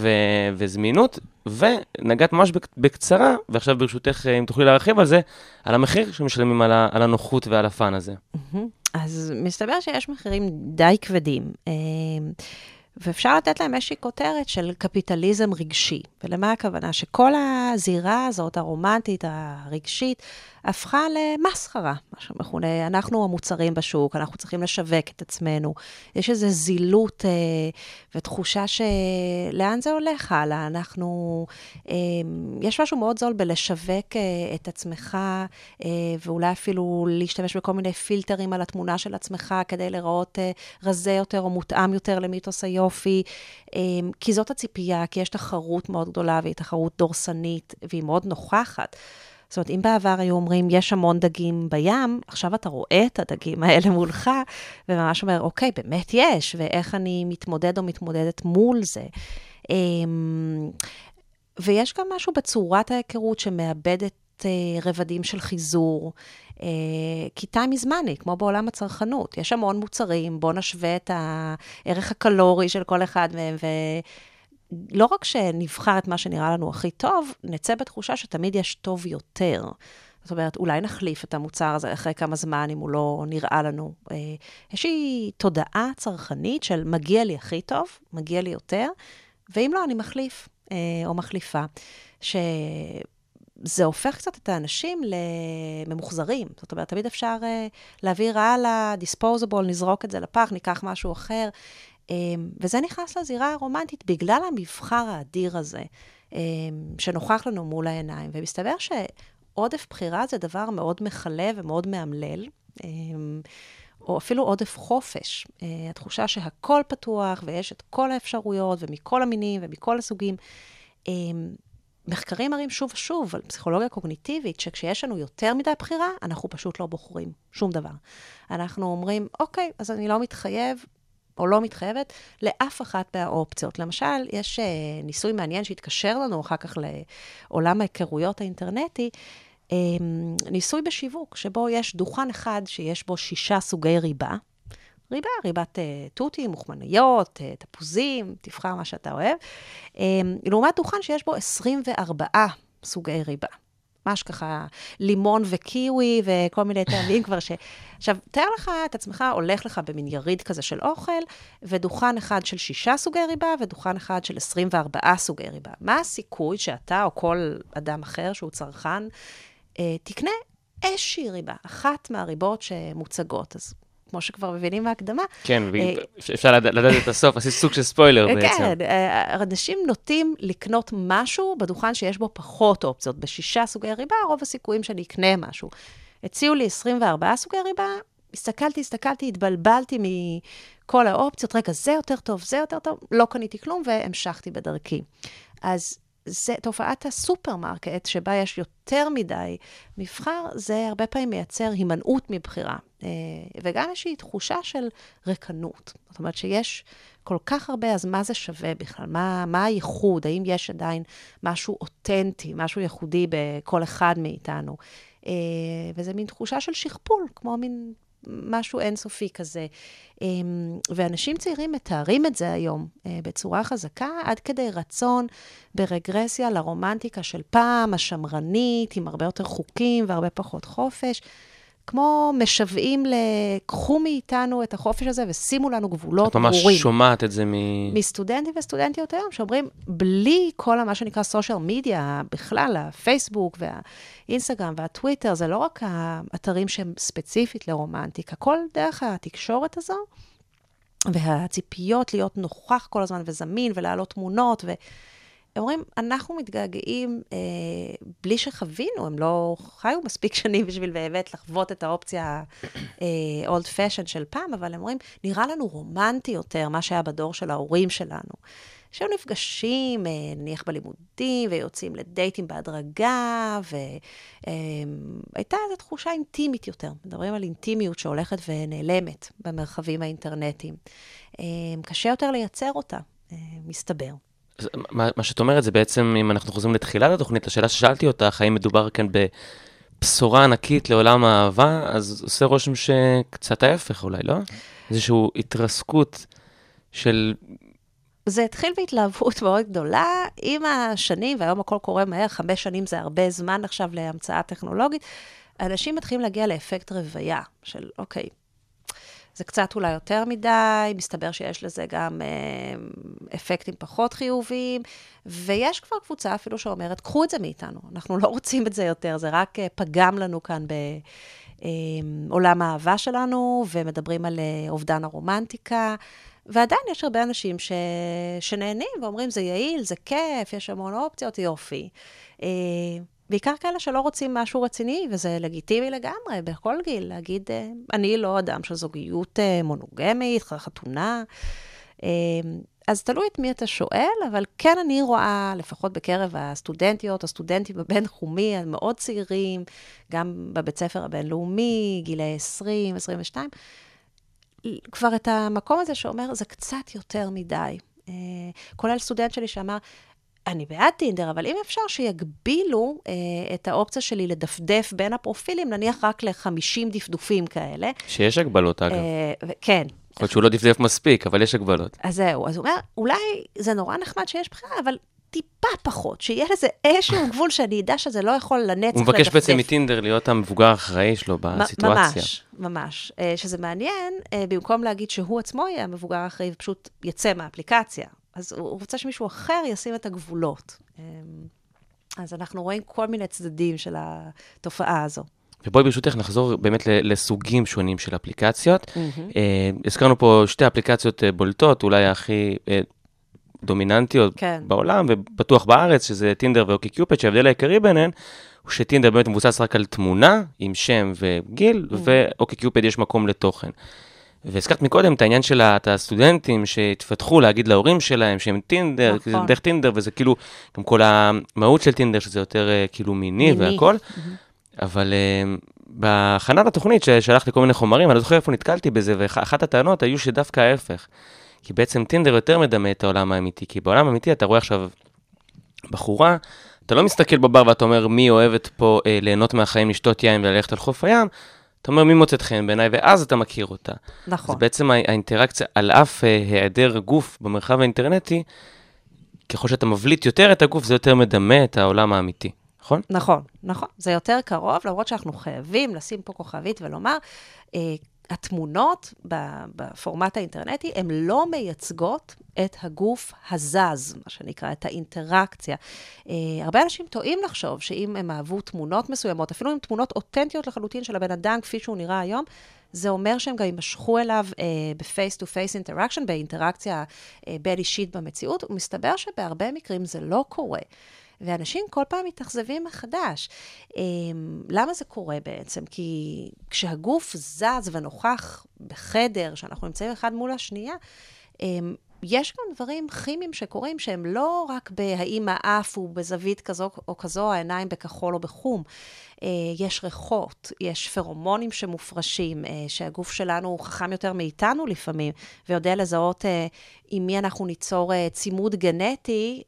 וזמינות, ונגעת ממש בקצרה, ועכשיו ברשותך, אם תוכלי להרחיב על זה, על המחיר שמשלמים על הנוחות ועל הפאן הזה. אז מסתבר שיש מחירים די כבדים, ואפשר לתת להם איזושהי כותרת של קפיטליזם רגשי. ולמה הכוונה? שכל הזירה הזאת, הרומנטית, הרגשית, הפכה למסחרה, מה שמכונה. אנחנו המוצרים בשוק, אנחנו צריכים לשווק את עצמנו. יש איזו זילות ותחושה שלאן זה הולך הלאה. אנחנו, יש משהו מאוד זול בלשווק את עצמך, ואולי אפילו להשתמש בכל מיני פילטרים על התמונה של עצמך, כדי לראות רזה יותר או מותאם יותר למיתוס היופי, כי זאת הציפייה, כי יש תחרות מאוד גדולה, והיא תחרות דורסנית, והיא מאוד נוכחת. זאת אומרת, אם בעבר היו אומרים, יש המון דגים בים, עכשיו אתה רואה את הדגים האלה מולך, וממש אומר, אוקיי, באמת יש, ואיך אני מתמודד או מתמודדת מול זה. ויש גם משהו בצורת ההיכרות שמאבדת רבדים של חיזור, כיתה מזמני, כמו בעולם הצרכנות. יש המון מוצרים, בוא נשווה את הערך הקלורי של כל אחד מהם, ו... לא רק שנבחר את מה שנראה לנו הכי טוב, נצא בתחושה שתמיד יש טוב יותר. זאת אומרת, אולי נחליף את המוצר הזה אחרי כמה זמן, אם הוא לא נראה לנו. יש לי תודעה צרכנית של מגיע לי הכי טוב, מגיע לי יותר, ואם לא, אני מחליף או מחליפה. שזה הופך קצת את האנשים לממוחזרים. זאת אומרת, תמיד אפשר להביא הלאה, דיספוזיבול, נזרוק את זה לפח, ניקח משהו אחר. וזה נכנס לזירה הרומנטית בגלל המבחר האדיר הזה שנוכח לנו מול העיניים. ומסתבר שעודף בחירה זה דבר מאוד מחלה ומאוד מאמלל, או אפילו עודף חופש. התחושה שהכל פתוח ויש את כל האפשרויות ומכל המינים ומכל הסוגים. מחקרים מראים שוב ושוב על פסיכולוגיה קוגניטיבית, שכשיש לנו יותר מדי בחירה, אנחנו פשוט לא בוחרים שום דבר. אנחנו אומרים, אוקיי, אז אני לא מתחייב, או לא מתחייבת, לאף אחת מהאופציות. למשל, יש ניסוי מעניין שהתקשר לנו אחר כך לעולם ההיכרויות האינטרנטי, ניסוי בשיווק, שבו יש דוכן אחד שיש בו 6 סוגי ריבה, ריבת טוטים, מוכמניות, תפוזים, תבחר מה שאתה אוהב, לעומת דוכן שיש בו 24 סוגי ריבה. ממש ככה לימון וקיווי וכל מיני טעמים כבר ש... עכשיו, תאר לך את עצמך, הולך לך במין יריד כזה של אוכל, ודוכן אחד של 6 סוגי ריבה, ודוכן אחד של 24 סוגי ריבה. מה הסיכוי שאתה או כל אדם אחר שהוא צרכן, תקנה איזושהי ריבה, אחת מהריבות שמוצגות, אז... כמו שכבר מבינים מהקדמה. כן, אפשר לדעת את הסוף, עשית סוג של ספוילר בעצם. כן, אנשים נוטים לקנות משהו בדוכן שיש בו פחות אופציות, ב6 סוגי ריבה, רוב הסיכויים שאני אקנה משהו. הציעו לי 24 סוגי ריבה, הסתכלתי, התבלבלתי מכל האופציות, רגע, זה יותר טוב, לא קניתי כלום, והמשכתי בדרכי. אז זה, תופעת הסופרמרקט, שבה יש יותר מדי מבחר, זה הרבה פעמים מייצר הימנעות מבחירה. וגם איזושהי תחושה של רקנות. זאת אומרת שיש כל כך הרבה, אז מה זה שווה בכלל? מה הייחוד? האם יש עדיין משהו אותנטי, משהו ייחודי בכל אחד מאיתנו? וזה מין תחושה של שכפול, כמו מין משהו אינסופי כזה. ואנשים צעירים מתארים את זה היום בצורה חזקה, עד כדי רצון ברגרסיה לרומנטיקה של פעם, השמרנית, עם הרבה יותר חוקים והרבה פחות חופש. כמו משוועים לקחו מאיתנו את החופש הזה, ושימו לנו גבולות ברורים. את ממש שומעת את זה מסטודנטים וסטודנטיות היום, שאומרים, בלי כל מה שנקרא סושיאל מדיה, בכלל, הפייסבוק והאינסטגרם והטוויטר, זה לא רק האתרים שהם ספציפית לרומנטיקה, כל דרך התקשורת הזו, והציפיות להיות נוכח כל הזמן וזמין, ולהעלות תמונות ו... הם אומרים, אנחנו מתגעגעים בלי שחווינו, הם לא חיו מספיק שנים בשביל באמת לחוות את האופציה old fashion של פעם, אבל הם אומרים, נראה לנו רומנטי יותר מה שהיה בדור של ההורים שלנו. שהם נפגשים, נניח בלימודים, ויוצאים לדייטים בהדרגה, והייתה איזו תחושה אינטימית יותר. מדברים על אינטימיות שהולכת ונעלמת במרחבים האינטרנטיים. קשה יותר לייצר אותה, מסתבר. מה שאת אומרת זה בעצם, אם אנחנו חוזרים לתחילת התוכנית, השאלה ששאלתי אותך, האם מדובר כאן בבשורה ענקית לעולם האהבה, אז עושה רושם שקצת ההפך אולי, לא? איזושהי התרסקות של... זה התחיל בהתלהבות מאוד גדולה, עם השנים, והיום הכל קורה מהר, 5 שנים זה הרבה זמן עכשיו להמצאה טכנולוגית, אנשים מתחילים להגיע לאפקט רוויה, של אוקיי, זה קצת אולי יותר מדי, מסתבר שיש לזה גם אפקטים פחות חיוביים, ויש כבר קבוצה אפילו שאומרת, קחו את זה מאיתנו, אנחנו לא רוצים את זה יותר, זה רק פגם לנו כאן בעולם האהבה שלנו, ומדברים על אובדן הרומנטיקה, ועדיין יש הרבה אנשים שנהנים ואומרים, זה יעיל, זה כיף, יש המון אופציות, יופי. בעיקר כאלה שלא רוצים משהו רציני, וזה לגיטימי לגמרי, בכל גיל, להגיד, אני לא אדם של זוגיות מונוגמית, חתונה, אז תלוי את מי אתה שואל, אבל כן אני רואה, לפחות בקרב הסטודנטיות, הסטודנטים בבינתחומי, מאוד צעירים, גם בבית ספר הבינלאומי, גילי 20, 22, כבר את המקום הזה שאומר, זה קצת יותר מדי. כולל סטודנט שלי שאמר, אני בעד טינדר, אבל אם אפשר שיגבילו את האופציה שלי לדפדף בין הפרופילים, נניח רק ל50 דפדופים כאלה. שיש הגבלות, אגב. כן. יכול להיות שהוא לא דפדף מספיק, אבל יש הגבלות. אז זהו, אז הוא אומר, אולי זה נורא נחמד שיש בחירה, אבל טיפה פחות, שיהיה לזה איזשהו גבול שאני ידע שזה לא יכול לנצח לדפדף. הוא מבקש בעצם מטינדר להיות המבוגר האחראי שלו בסיטואציה. ממש. שזה מעניין, במקום להגיד שהוא עצמו יהיה המבוגר האחראי ופשוט יצא מהאפליקציה. אז הוא רוצה שמישהו אחר ישים את הגבולות. אז אנחנו רואים כל מיני צדדים של התופעה הזו. ובואי ברשותך נחזור באמת לסוגים שונים של אפליקציות. הזכרנו פה 2 אפליקציות בולטות, אולי הכי דומיננטיות בעולם, ובטוח בארץ, שזה טינדר ואוקיקיופד, שההבדל העיקרי ביניהן, הוא שטינדר באמת מבוסס רק על תמונה, עם שם וגיל, ואוקיקיופד יש מקום לתוכן. והזכרת מקודם את העניין של הסטודנטים שהתפתחו להגיד להורים שלהם שהם טינדר, נכון. דרך טינדר, וזה כאילו גם כל המהות של טינדר, שזה יותר כאילו מיני והכל. אבל בהכנת התוכנית ששלחתי כל מיני חומרים, אני לא זוכר איפה נתקלתי בזה, ואחת הטענות היו שדווקא ההפך. כי בעצם טינדר יותר מדמה את העולם האמיתי, כי בעולם האמיתי אתה רואה עכשיו בחורה, אתה לא מסתכל בבר ואתה אומר מי אוהבת פה ליהנות מהחיים, לשתות יין וללכת על חוף הים, אתה אומר, מי מוצאת חן בעיניי, ואז אתה מכיר אותה. נכון. אז בעצם האינטראקציה, על אף היעדר גוף במרחב האינטרנטי, ככל שאתה מבליט יותר את הגוף, זה יותר מדמה את העולם האמיתי. נכון? נכון, נכון. זה יותר קרוב, למרות שאנחנו חייבים לשים פה כוכבית ולומר, התמונות בפורמט האינטרנטי, הן לא מייצגות את הגוף הזז, מה שנקרא, את האינטראקציה. הרבה אנשים טועים לחשוב שאם הם אהבו תמונות מסוימות, אפילו עם תמונות אותנטיות לחלוטין של הבן אדם, כפי שהוא נראה היום, זה אומר שהם גם ימשכו אליו בפייס טו פייס אינטראקשן, באינטראקציה בין אישית במציאות, ומסתבר שבהרבה מקרים זה לא קורה. ואנשים כל פעם מתאכזבים מחדש. למה זה קורה בעצם? כי כשהגוף זז ונוכח בחדר, שאנחנו נמצאים אחד מול השנייה, יש גם דברים כימיים שקורים, שהם לא רק בהאם האף הוא בזווית כזו או כזו, העיניים בכחול או בחום. יש ריחות, יש פרומונים שמופרשים, שהגוף שלנו הוא חכם יותר מאיתנו לפעמים, ויודע לזהות עם מי אנחנו ניצור צימוד גנטי,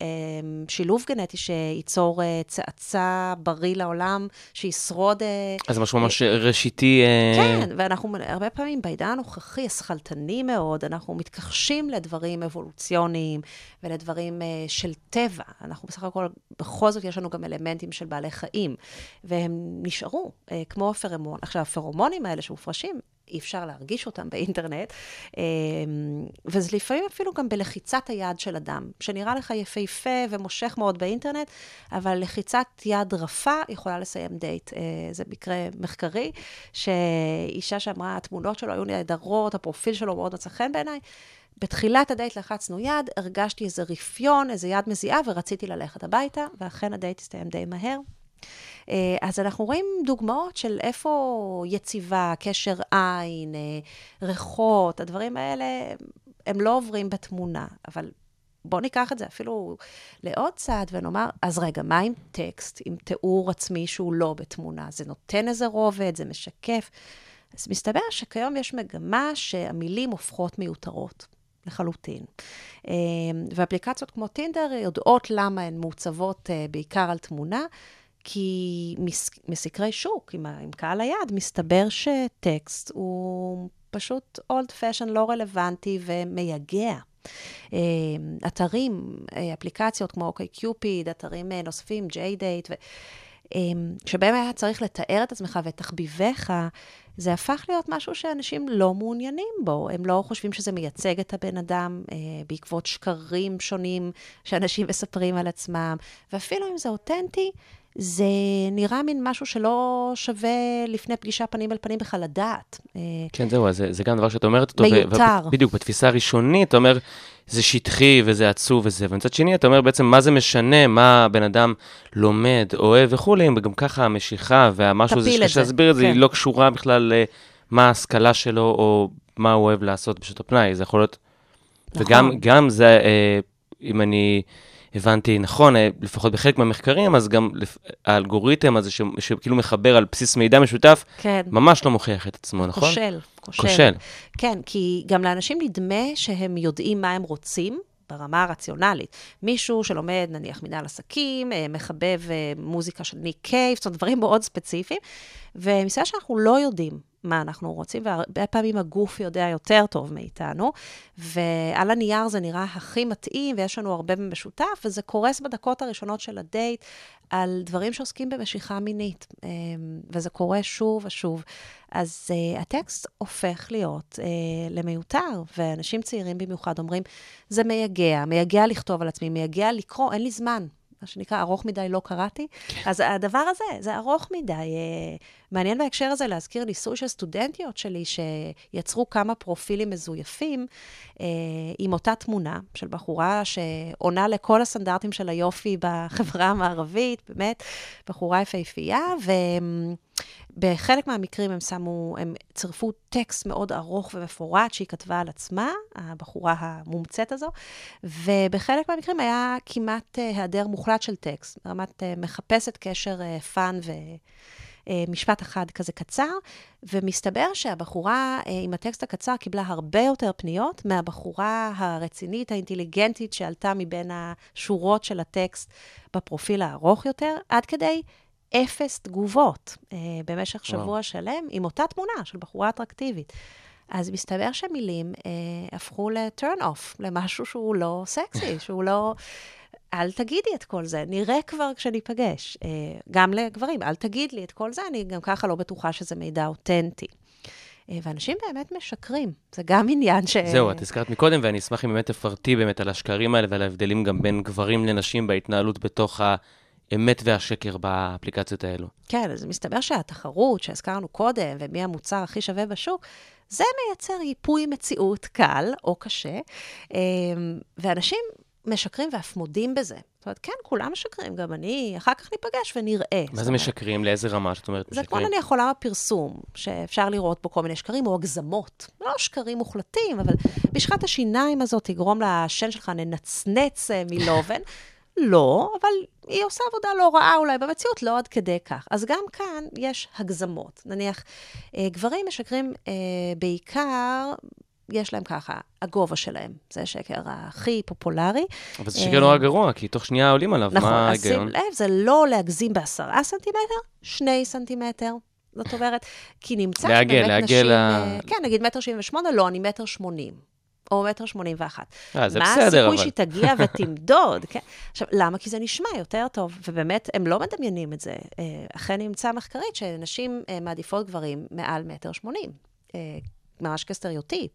שילוב גנטי שייצור צאצא בריא לעולם, שישרוד... אז משהו ממש ראשיתי... כן, ואנחנו הרבה פעמים בעידן הנוכחי, השכלתני מאוד, אנחנו מתכחשים לדברים אבולוציוניים, ולדברים של טבע. אנחנו בסך הכל, בכל זאת יש לנו גם אלמנטים של בעלי חיים, והם נשארו, כמו הפרומון. עכשיו, הפרומונים האלה שמופרשים, אי אפשר להרגיש אותם באינטרנט, וזה לפעמים אפילו גם בלחיצת היד של אדם, שנראה לך יפהפה ומושך מאוד באינטרנט, אבל לחיצת יד רפה יכולה לסיים דייט. זה מקרה מחקרי, שאישה שאמרה, התמונות שלו היו נהדרות, הפרופיל שלו מאוד מצא חן בעיניי, בתחילת הדייט לחצנו יד, הרגשתי איזה רפיון, איזה יד מזיעה, ורציתי ללכת הביתה, ואכן הדייט הסתיים די מהר. אז אנחנו רואים דוגמאות של איפה יציבה, קשר עין, ריחות, הדברים האלה, הם לא עוברים בתמונה, אבל בוא ניקח את זה אפילו לעוד צעד ונאמר, אז רגע, מה עם טקסט, עם תיאור עצמי שהוא לא בתמונה? זה נותן איזה רובד, זה משקף. אז מסתבר שכיום יש מגמה שהמילים הופכות מיותרות. לחלוטין. ואפליקציות כמו טינדר יודעות למה הן מעוצבות בעיקר על תמונה, כי מסקרי שוק, עם קהל היד, מסתבר שטקסט הוא פשוט אולד פשן, לא רלוונטי ומייגע. אתרים, אפליקציות כמו OkCupid, אתרים נוספים, J-Date, שבהם היה צריך לתאר את עצמך ואת תחביביך, זה הפך להיות משהו שאנשים לא מעוניינים בו. הם לא חושבים שזה מייצג את הבן אדם, בעקבות שקרים שונים שאנשים מספרים על עצמם. ואפילו אם זה אותנטי, זה נראה מין משהו שלא שווה לפני פגישה פנים אל פנים בכלל לדעת. כן, זהו, זה גם דבר שאת אומרת אותו. מיותר. בדיוק, בתפיסה הראשונית, אתה אומר, זה שטחי וזה עצוב וזה, ומצד שני, אתה אומר בעצם מה זה משנה, מה הבן אדם לומד, אוהב וכולי, וגם ככה המשיכה והמשהו הזה שקשה להסביר את זה, היא לא קשורה בכלל למה ההשכלה שלו או מה הוא אוהב לעשות בשעות הפנאי, זה יכול להיות... וגם זה, אם אני... הבנתי, נכון, לפחות בחלק מהמחקרים, אז גם האלגוריתם הזה שכאילו מחבר על בסיס מידע משותף, ממש לא מוכיח את עצמו, נכון? כושל. כן, כי גם לאנשים נדמה שהם יודעים מה הם רוצים, ברמה הרציונלית. מישהו שלומד, נניח, מנהל עסקים, מחבב מוזיקה של ניק קייב, זאת אומרת, דברים מאוד ספציפיים, ומסע שאנחנו לא יודעים. מה אנחנו רוצים, והרבה פעמים הגוף יודע יותר טוב מאיתנו, ועל הנייר זה נראה הכי מתאים, ויש לנו הרבה במשותף, וזה קורס בדקות הראשונות של הדייט, על דברים שעוסקים במשיכה מינית, וזה קורה שוב ושוב. אז הטקסט הופך להיות למיותר, ואנשים צעירים במיוחד אומרים, זה מייגע לכתוב על עצמי, מייגע לקרוא, אין לי זמן. מה שנקרא, ארוך מדי לא קראתי. אז הדבר הזה, זה ארוך מדי. מעניין בהקשר הזה להזכיר ניסוי של סטודנטיות שלי, שיצרו כמה פרופילים מזויפים, עם אותה תמונה של בחורה שעונה לכל הסטנדרטים של היופי בחברה המערבית, באמת, בחורה יפהפייה, ובחלק מהמקרים הם צרפו טקסט מאוד ארוך ומפורט שהיא כתבה על עצמה, הבחורה המומצאת הזו, ובחלק מהמקרים היה כמעט היעדר מוחלט של טקסט, ברמת מחפשת קשר פן ו... משפט אחד כזה קצר, ומסתבר שהבחורה עם הטקסט הקצר קיבלה הרבה יותר פניות מהבחורה הרצינית, האינטליגנטית, שעלתה מבין השורות של הטקסט בפרופיל הארוך יותר, עד כדי 0 תגובות במשך שבוע שלם, עם אותה תמונה של בחורה אטרקטיבית. אז מסתבר שהמילים הפכו לטרן אוף, למשהו שהוא לא סקסי, שהוא לא... אל תגידי את כל זה, נראה כבר כשניפגש. גם לגברים, אל תגיד לי את כל זה, אני גם ככה לא בטוחה שזה מידע אותנטי. ואנשים באמת משקרים, זה גם עניין ש... זהו, את הזכרת מקודם, ואני אשמח אם באמת תפרטי באמת על השקרים האלה ועל ההבדלים גם בין גברים לנשים בהתנהלות בתוך האמת והשקר באפליקציות האלו. כן, אז מסתבר שהתחרות שהזכרנו קודם, ומי המוצר הכי שווה בשוק, זה מייצר ייפוי מציאות קל או קשה, ואנשים משקרים ואף מודים בזה. זאת אומרת, כן, כולם משקרים, גם אני, אחר כך ניפגש ונראה. מה זה משקרים? לאיזה רמה? זאת אומרת, משקרים? זה כמו נניח עולם הפרסום, שאפשר לראות בו כל מיני שקרים או הגזמות. לא שקרים מוחלטים, אבל בשחת השיניים הזאת תגרום לשן שלך לנצנץ מלובן. לא, אבל היא עושה עבודה לא רעה אולי במציאות, לא עד כדי כך. אז גם כאן יש הגזמות. נניח, גברים משקרים בעיקר... יש להם ככה, הגובה שלהם, זה השקר הכי פופולרי. אבל זה שקר נורא גרוע, כי תוך שנייה עולים עליו, נכון, מה ההיגיון? נכון, אז שים לב, זה לא להגזים 10 סנטימטר, 2 סנטימטר, זאת אומרת, כי נמצא שבאמת נשים... לעגל... כן, נגיד 1.78 מטר, לא, אני 1.80 מטר, או 1.81 מטר. זה בסדר, אבל... מה הסיכוי שהיא תגיע ותמדוד? כן? עכשיו, למה? כי זה נשמע יותר טוב, ובאמת, הם לא מדמיינים את זה. אכן נמצא מחקרית שנשים מעדיפות גברים מעל 1.80 מטר. ממש כסטריאוטיפ.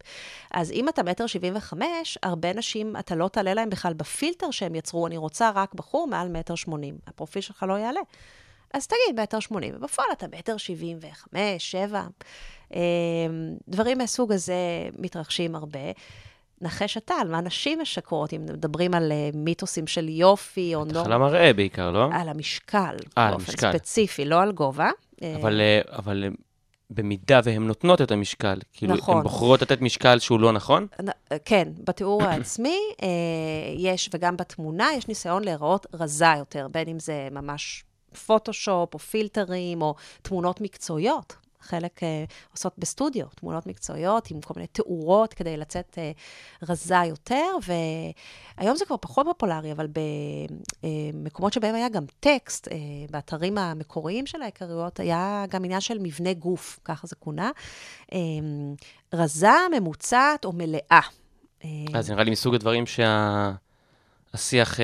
אז אם אתה 1.75 מטר, הרבה נשים, אתה לא תעלה להם בכלל בפילטר שהם יצרו, אני רוצה רק בחור מעל 1.80 מטר. הפרופיל שלך לא יעלה. אז תגיד 1.80 מטר, ובפועל אתה 1.75 מטר, 1.77 מטר. דברים מהסוג הזה מתרחשים הרבה. נחש אתה, על מה נשים משקרות, אם מדברים על מיתוסים של יופי או נורמה. על המראה בעיקר, לא? על המשקל. באופן ספציפי, לא על גובה. אבל... במידה והן נותנות את המשקל, כאילו הן בוחרות לתת משקל שהוא לא נכון? כן, בתיאור העצמי יש, וגם בתמונה, יש ניסיון להיראות רזה יותר, בין אם זה ממש פוטושופ, או פילטרים, או תמונות מקצועיות. חלק עושות בסטודיו, תמונות מקצועיות עם כל מיני תיאורות כדי לצאת רזה יותר, והיום זה כבר פחות פופולרי, אבל במקומות שבהם היה גם טקסט, באתרים המקוריים של העיקריות, היה גם עניין של מבנה גוף, ככה זה כונה, רזה, ממוצעת או מלאה. אז נראה לי מסוג הדברים שהשיח...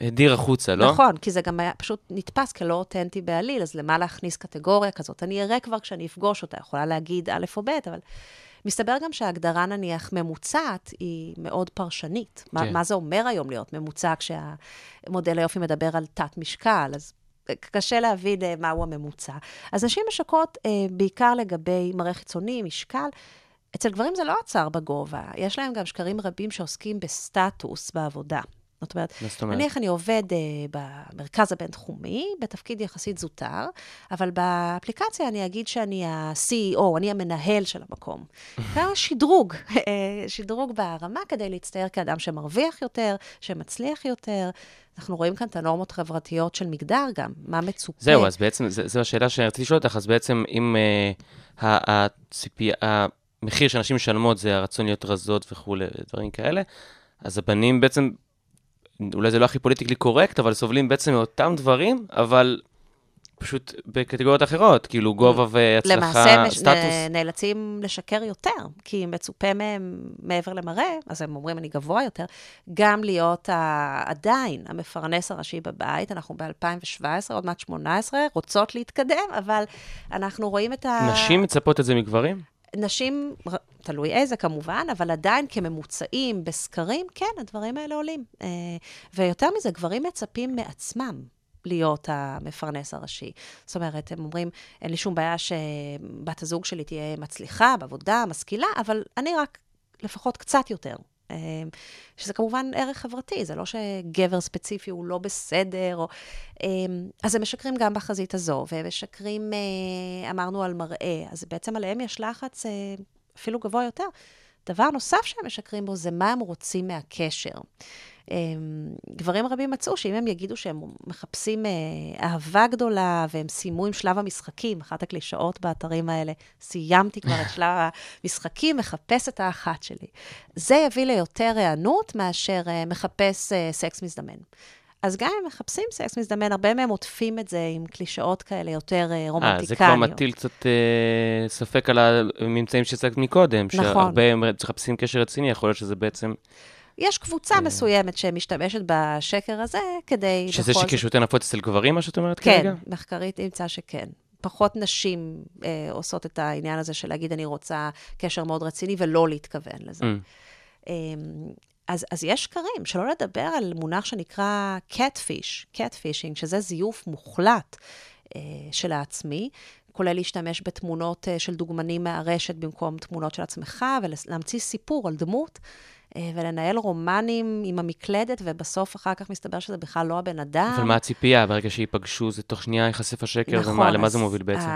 הדיר החוצה, לא? נכון, כי זה גם פשוט נתפס כלא אותנטי בעליל, אז למה להכניס קטגוריה כזאת? אני אראה כבר כשאני אפגוש אותה, יכולה להגיד א' או ב', אבל מסתבר גם שההגדרה נניח ממוצעת היא מאוד פרשנית. כן. מה זה אומר היום להיות ממוצע כשהמודל היופי מדבר על תת משקל, אז קשה להבין מהו הממוצע. אז נשים משקות בעיקר לגבי מראה חיצוני, משקל, אצל גברים זה לא עצר בגובה, יש להם גם שקרים רבים שעוסקים בסטטוס בעבודה. זאת אומרת, נניח אני עובד במרכז הבינתחומי, בתפקיד יחסית זוטר, אבל באפליקציה אני אגיד שאני ה-CEO, אני המנהל של המקום. זה שדרוג, שדרוג בהרמה כדי להצטייר כאדם שמרוויח יותר, שמצליח יותר. אנחנו רואים כאן את הנורמות חברתיות של מגדר גם, מה מצופה. זהו, אז בעצם, זו השאלה שרציתי לשאול אותך, אז בעצם אם המחיר שאנשים משלמות זה הרצון להיות רזות וכו', דברים כאלה, אז הבנים בעצם... אולי זה לא הכי פוליטיקלי קורקט, אבל סובלים בעצם מאותם דברים, אבל פשוט בקטגוריות אחרות, כאילו גובה והצלחה, למעשה סטטוס. למעשה נאלצים לשקר יותר, כי מצופה מהם מעבר למראה, אז הם אומרים אני גבוה יותר, גם להיות עדיין המפרנס הראשי בבית, אנחנו ב-2017, עוד מעט 18, רוצות להתקדם, אבל אנחנו רואים את ה... נשים מצפות את זה מגברים? נשים, תלוי איזה כמובן, אבל עדיין כממוצעים בסקרים, כן, הדברים האלה עולים. ויותר מזה, גברים מצפים מעצמם להיות המפרנס הראשי. זאת אומרת, הם אומרים, אין לי שום בעיה שבת הזוג שלי תהיה מצליחה, בעבודה, משכילה, אבל אני רק לפחות קצת יותר. שזה כמובן ערך חברתי, זה לא שגבר ספציפי הוא לא בסדר, או... אז הם משקרים גם בחזית הזו, והם משקרים, אמרנו, על מראה, אז בעצם עליהם יש לחץ אפילו גבוה יותר. דבר נוסף שהם משקרים בו זה מה הם רוצים מהקשר. גברים רבים מצאו שאם הם יגידו שהם מחפשים אהבה גדולה, והם סיימו עם שלב המשחקים, אחת הקלישאות באתרים האלה, סיימתי כבר את שלב המשחקים, מחפש את האחת שלי. זה יביא ליותר הענות מאשר מחפש סקס מזדמן. אז גם אם מחפשים סקס מזדמן, הרבה מהם עוטפים את זה עם קלישאות כאלה יותר רומנטיקניות. זה כבר מטיל קצת ספק על הממצאים שצגת מקודם, נכון. שהרבה מחפשים קשר רציני, יכול להיות שזה בעצם... יש קבוצה מסוימת שמשתמשת בשקר הזה, כדי... שזה שקר שיותר נפוץ אצל גברים, מה שאת אומרת כרגע? כן, מחקרית נמצא שכן. פחות נשים עושות את העניין הזה של להגיד, אני רוצה קשר מאוד רציני, ולא להתכוון לזה. אז יש שקרים, שלא לדבר על מונח שנקרא Catfish, Catfishing, שזה זיוף מוחלט של העצמי, כולל להשתמש בתמונות של דוגמנים מהרשת במקום תמונות של עצמך, ולהמציא סיפור על דמות, ולנהל רומנים עם המקלדת, ובסוף אחר כך מסתבר שזה בכלל לא הבן אדם. אבל מה הציפייה? ברגע שהיפגשו, זה תוך שנייה ייחשף השקר, נכון, ומה, למה זה מוביל בעצם?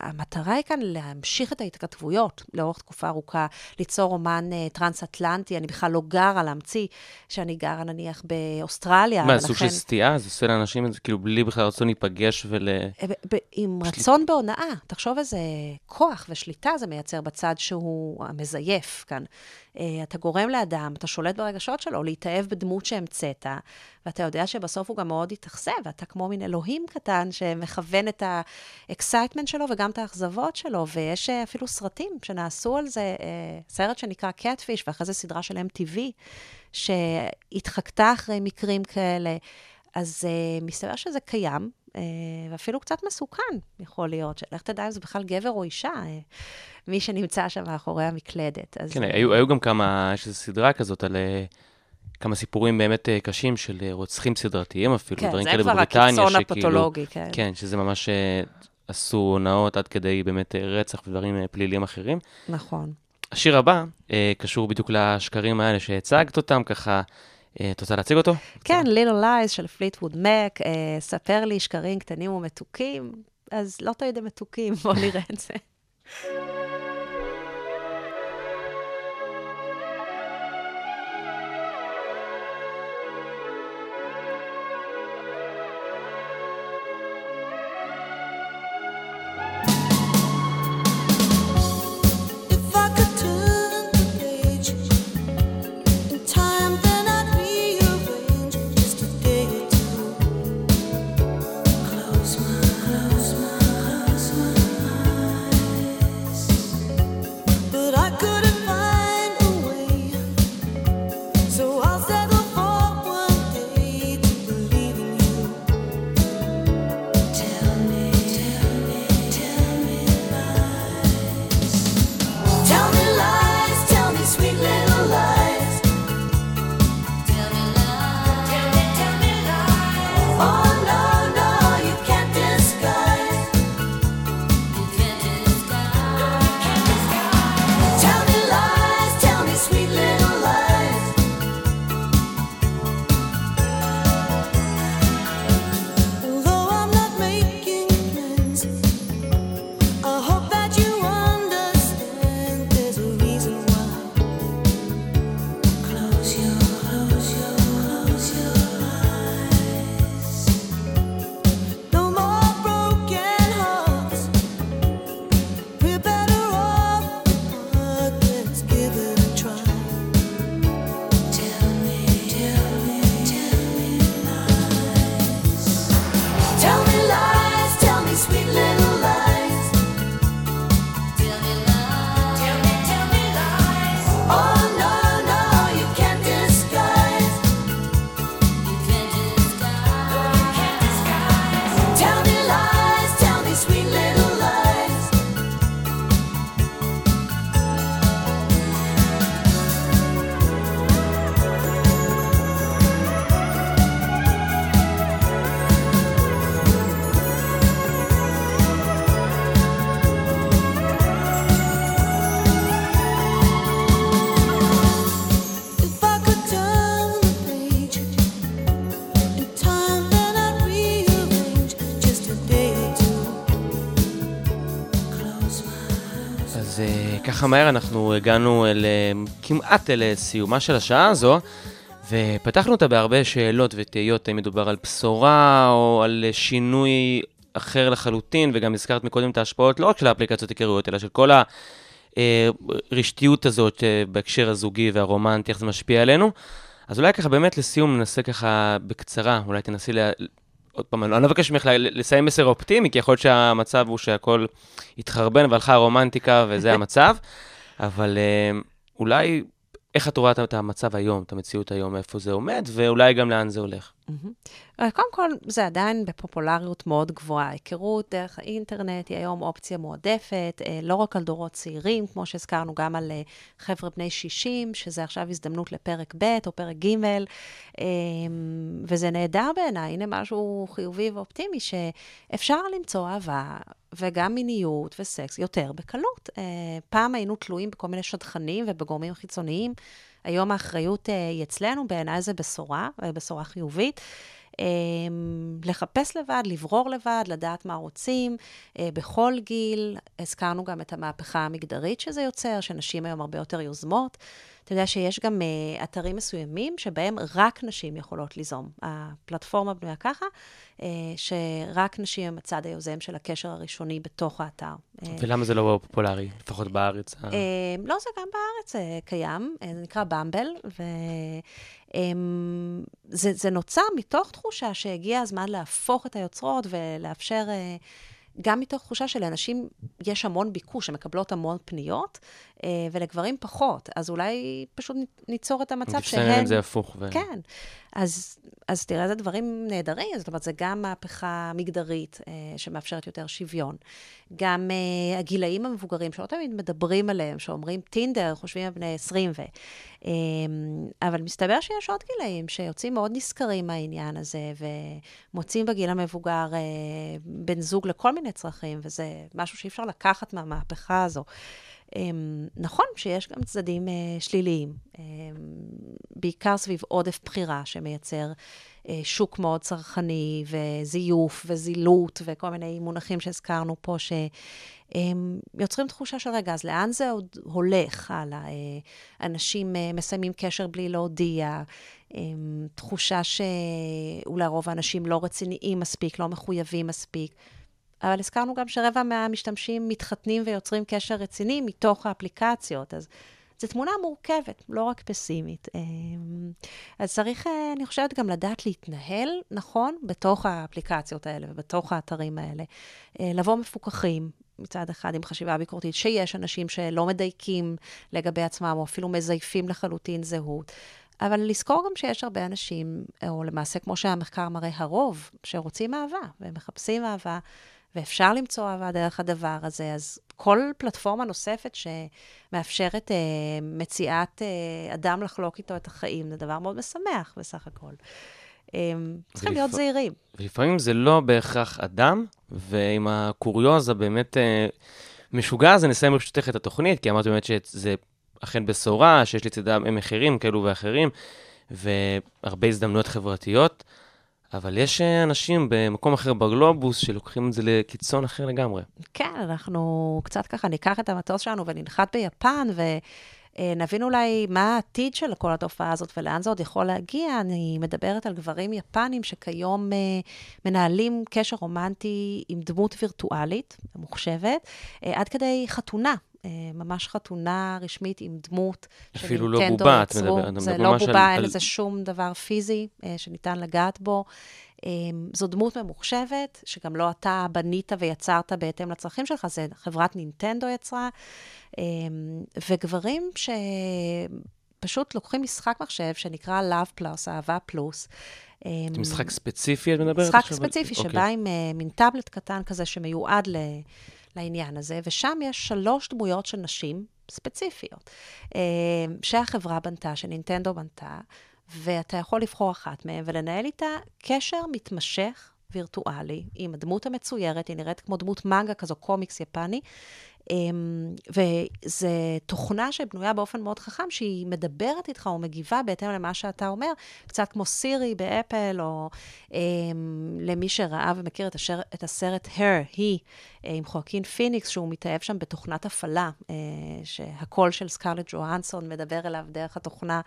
המטרה היא כאן להמשיך את ההתכתבויות, לאורך תקופה ארוכה, ליצור רומן טרנס-אטלנטי, אני בכלל לא גרה להמציא, שאני גרה נניח באוסטרליה. מה, סוג של סטייה? זה עושה לאנשים את זה, כאילו בלי בכלל רצון להיפגש עם רצון בהונאה. תחשוב איזה כוח ושליטה זה מייצר בצד שהוא המזייף כאן. אתה גורם לאדם, אתה שולט ברגשות שלו, להתאהב בדמות שהמצאת, ואתה יודע שבסוף הוא גם מאוד יתאכזב, ואתה כמו מין אלוהים קטן שמכוון את האקסייטמנט שלו וגם את האכזבות שלו, ויש אפילו סרטים שנעשו על זה, סרט שנקרא Catfish, ואחרי זה סדרה של MTV, שהתחקתה אחרי מקרים כאלה, אז מסתבר שזה קיים, ואפילו קצת מסוכן יכול להיות, שלך תדע אם זה בכלל גבר או אישה, מי שנמצא שם מאחורי המקלדת. כן, היו גם כמה, יש איזו סדרה כזאת על כמה סיפורים באמת קשים של רוצחים סדרתיים אפילו, דברים כאלה בבריטניה. כן, זה כבר הקיצון הפתולוגי, כן. כן, שזה ממש עשו הונאות עד כדי באמת רצח ודברים פליליים אחרים. נכון. השיר הבא קשור בדיוק לשקרים האלה שהצגת אותם ככה, את רוצה להציג אותו? כן, Little Lies של Fleetwood Mac, ספר לי שקרים קטנים ומתוקים, אז לא תמיד מתוקים, בואו נראה את זה. ככה מהר אנחנו הגענו כמעט לסיומה של השעה הזו, ופתחנו אותה בהרבה שאלות ותהיות, אם מדובר על בשורה או על שינוי אחר לחלוטין, וגם הזכרת מקודם את ההשפעות לא רק של האפליקציות העיקריות, אלא של כל הרשתיות הזאת בהקשר הזוגי והרומנטי, איך זה משפיע עלינו. אז אולי ככה באמת לסיום ננסה ככה בקצרה, אולי תנסי עוד פעם, אני לא מבקש ממך לסיים מסר אופטימי, כי יכול להיות שהמצב הוא שהכל התחרבן והלכה הרומנטיקה וזה המצב, אבל אולי איך את רואה את המצב היום, את המציאות היום, איפה זה עומד, ואולי גם לאן זה הולך? קודם כל, זה עדיין בפופולריות מאוד גבוהה. היכרות דרך האינטרנט היא היום אופציה מועדפת, לא רק על דורות צעירים, כמו שהזכרנו, גם על חבר'ה בני 60, שזה עכשיו הזדמנות לפרק ב' או פרק ג', וזה נהדר בעיניי. הנה משהו חיובי ואופטימי, שאפשר למצוא אהבה, וגם מיניות וסקס יותר בקלות. פעם היינו תלויים בכל מיני שדכנים ובגורמים חיצוניים, היום האחריות היא אצלנו, בעיניי זה בשורה, בשורה חיובית. לחפש לבד, לברור לבד, לדעת מה רוצים, בכל גיל. הזכרנו גם את המהפכה המגדרית שזה יוצר, שנשים היום הרבה יותר יוזמות. אתה יודע שיש גם אתרים מסוימים שבהם רק נשים יכולות ליזום. הפלטפורמה בנויה ככה, שרק נשים הם הצד היוזם של הקשר הראשוני בתוך האתר. ולמה זה לא פופולרי, לפחות בארץ? לא, זה גם בארץ קיים, זה נקרא במבל, וזה נוצר מתוך תחושה שהגיע הזמן להפוך את היוצרות ולאפשר... גם מתוך תחושה שלאנשים יש המון ביקוש, שמקבלות המון פניות, ולגברים פחות. אז אולי פשוט ניצור את המצב שהן... זה הפוך. כן. אז תראה, זה דברים נהדרים. זאת אומרת, זה גם מהפכה מגדרית, שמאפשרת יותר שוויון. גם הגילאים המבוגרים, שלא תמיד מדברים עליהם, שאומרים טינדר, חושבים על בני 20 ו... אבל מסתבר שיש עוד גילאים שיוצאים מאוד נזכרים מהעניין הזה, ומוצאים בגיל המבוגר בן זוג לכל מיני צרכים, וזה משהו שאי אפשר לקחת מהמהפכה הזו. נכון שיש גם צדדים שליליים, בעיקר סביב עודף בחירה שמייצר שוק מאוד צרכני וזיוף וזילות וכל מיני מונחים שהזכרנו פה שיוצרים תחושה של רגע, אז לאן זה עוד הולך הלאה? אנשים מסיימים קשר בלי להודיע, תחושה שלרוב האנשים לא רציניים מספיק, לא מחויבים מספיק, אבל הזכרנו גם שרבע מהמשתמשים מתחתנים ויוצרים קשר רציני מתוך האפליקציות, אז זו תמונה מורכבת, לא רק פסימית. אז צריך, אני חושבת, גם לדעת להתנהל, נכון, בתוך האפליקציות האלה ובתוך האתרים האלה. לבוא מפוקחים, מצד אחד עם חשיבה ביקורתית, שיש אנשים שלא מדייקים לגבי עצמם, או אפילו מזייפים לחלוטין זהות. אבל לזכור גם שיש הרבה אנשים, או למעשה כמו שהמחקר מראה הרוב, שרוצים אהבה, והם מחפשים אהבה, ואפשר למצוא אהבה דרך הדבר הזה, אז כל פלטפורמה נוספת שמאפשרת מציאת אדם לחלוק איתו את החיים, זה דבר מאוד משמח בסך הכל. צריכים להיות זהירים. ולפעמים זה לא בהכרח אדם, ועם הקוריוזה באמת משוגע, זה נסיים ברשותך את התוכנית, כי אמרת באמת שזה אכן בשורה, שיש לצדם מחירים כאלו ואחרים, והרבה הזדמנויות חברתיות, אבל יש אנשים במקום אחר בגלובוס שלוקחים את זה לקיצון אחר לגמרי. כן, אנחנו קצת ככה ניקח את המטוס שלנו וננחת ביפן, ונבין אולי מה העתיד של כל התופעה הזאת ולאן זה עוד יכול להגיע. אני מדברת על גברים יפנים שכיום מנהלים קשר רומנטי עם דמות וירטואלית, מוחשבת, עד כדי חתונה. ממש חתונה רשמית עם דמות אפילו לא בובה, את מדברת. זה לא בובה, אין לזה שום דבר פיזי שניתן לגעת בו. זו דמות ממוחשבת, שגם לא אתה בנית ויצרת בהתאם לצרכים שלך, זה חברת נינטנדו יצרה. וגברים שפשוט לוקחים משחק מחשב שנקרא Love Plus, אהבה פלוס, זה משחק ספציפי, את מדברת? משחק ספציפי שבא עם מין טאבלט קטן כזה שמיועד לעניין הזה, ושם יש 3 דמויות של נשים ספציפיות, שהחברה בנתה, שנינטנדו בנתה, ואתה יכול לבחור אחת מהן, ולנהל איתה קשר מתמשך וירטואלי, עם הדמות המצוירת, היא נראית כמו דמות מנגה כזו, קומיקס יפני, וזו תוכנה שבנויה באופן מאוד חכם, שהיא מדברת איתך או מגיבה בהתאם למה שאתה אומר, קצת כמו סירי באפל, או למי שראה ומכיר את הסרט Her, היא, עם חואקין פיניקס, שהוא מתאהב שם בתוכנת הפעלה, שהקול של סקרלט ג'והנסון מדבר אליו דרך התוכנה,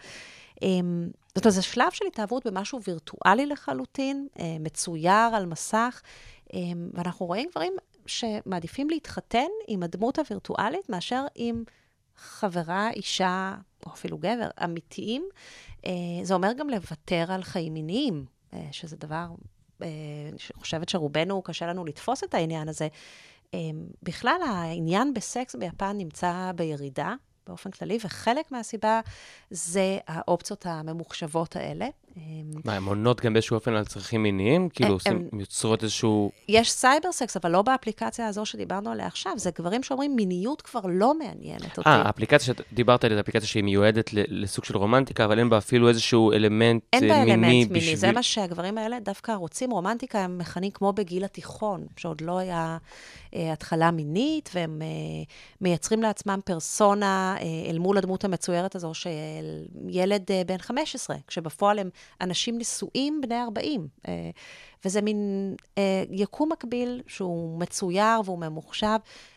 זאת אומרת, זה שלב של התאהבות במשהו וירטואלי לחלוטין, מצויר על מסך, ואנחנו רואים דברים שמעדיפים להתחתן עם הדמות הווירטואלית, מאשר עם חברה, אישה, או אפילו גבר, אמיתיים. זה אומר גם לוותר על חיים מיניים, שזה דבר, אני חושבת שרובנו קשה לנו לתפוס את העניין הזה. בכלל, העניין בסקס ביפן נמצא בירידה, באופן כללי, וחלק מהסיבה זה האופציות הממוחשבות האלה. מה, הן עונות גם באיזשהו אופן על צרכים מיניים? כאילו, יוצרות איזשהו... יש סייבר סקס, אבל לא באפליקציה הזו שדיברנו עליה עכשיו. זה גברים שאומרים, מיניות כבר לא מעניינת אותי. האפליקציה שדיברת עליה, אפליקציה שהיא מיועדת לסוג של רומנטיקה, אבל אין בה אפילו איזשהו אלמנט מיני. אין בה אלמנט מיני, זה מה שהגברים האלה דווקא רוצים. רומנטיקה הם מכנים כמו בגיל התיכון, שעוד לא היה התחלה מינית, והם מייצרים לעצמם פרסונה אל מול הדמות המצוירת הזו של ילד בן 15, כשבפועל הם אנשים נשואים בני 40, וזה מין יקום מקביל שהוא מצויר והוא ממוחשב.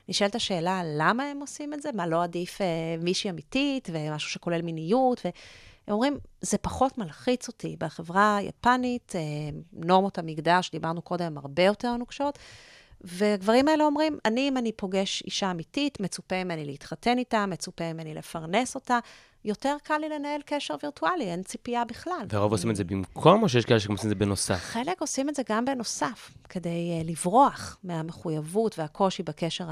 נשאלת השאלה למה הם עושים את זה, מה לא עדיף מישהי אמיתית ומשהו שכולל מיניות, והם אומרים, זה פחות מלחיץ אותי. בחברה היפנית, נורמות המקדש, דיברנו קודם, הרבה יותר נוקשות, והגברים האלה אומרים, אם אני פוגש אישה אמיתית, מצופה ממני להתחתן איתה, מצופה ממני לפרנס אותה, יותר קל לי לנהל קשר וירטואלי, אין ציפייה בכלל. והרוב עושים את זה במקום, או שיש כאלה שגם עושים את זה בנוסף? חלק עושים את זה גם בנוסף, כדי לברוח מהמחויבות והקושי בקשר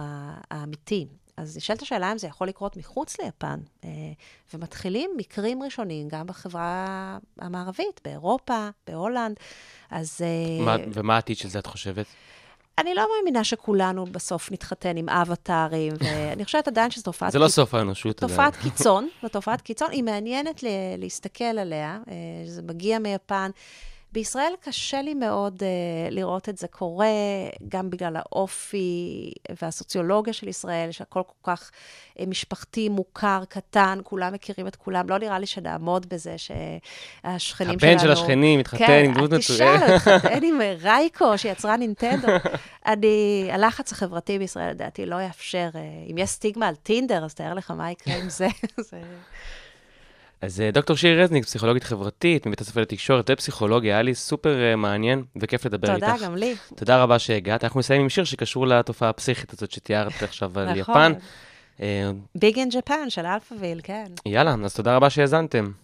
האמיתי. אז נשאלת השאלה אם זה יכול לקרות מחוץ ליפן, ומתחילים מקרים ראשוניים גם בחברה המערבית, באירופה, בהולנד. אז... ומה העתיד של זה את חושבת? אני לא מאמינה שכולנו בסוף נתחתן עם אבטארים, ואני חושבת עדיין שזו תופעת... זה לא סוף האנושות. תופעת קיצון, ותופעת קיצון היא מעניינת להסתכל עליה, זה מגיע מיפן. בישראל קשה לי מאוד לראות את זה קורה, גם בגלל האופי והסוציולוגיה של ישראל, שהכל כל כך משפחתי, מוכר, קטן, כולם מכירים את כולם, לא נראה לי שנעמוד בזה שהשכנים שלנו... הבן של השכנים, מתחתן כן, עם דמות מצויה. כן, התחתן עם רייקו שיצרה נינטנדו. הלחץ החברתי בישראל, לדעתי, לא יאפשר. אם יש סטיגמה על טינדר, אז תאר לך מה יקרה עם זה. אז דוקטור שירי רזניק, פסיכולוגית חברתית, מבית הספר לתקשורת ופסיכולוגיה, היה לי סופר מעניין וכיף לדבר איתך. תודה, גם לי. תודה רבה שהגעת. אנחנו נסיים עם שיר שקשור לתופעה הפסיכית הזאת שתיארת עכשיו על יפן. ביג אין ג'פן של אלפא-ויל, כן. יאללה, אז תודה רבה שהאזנתם.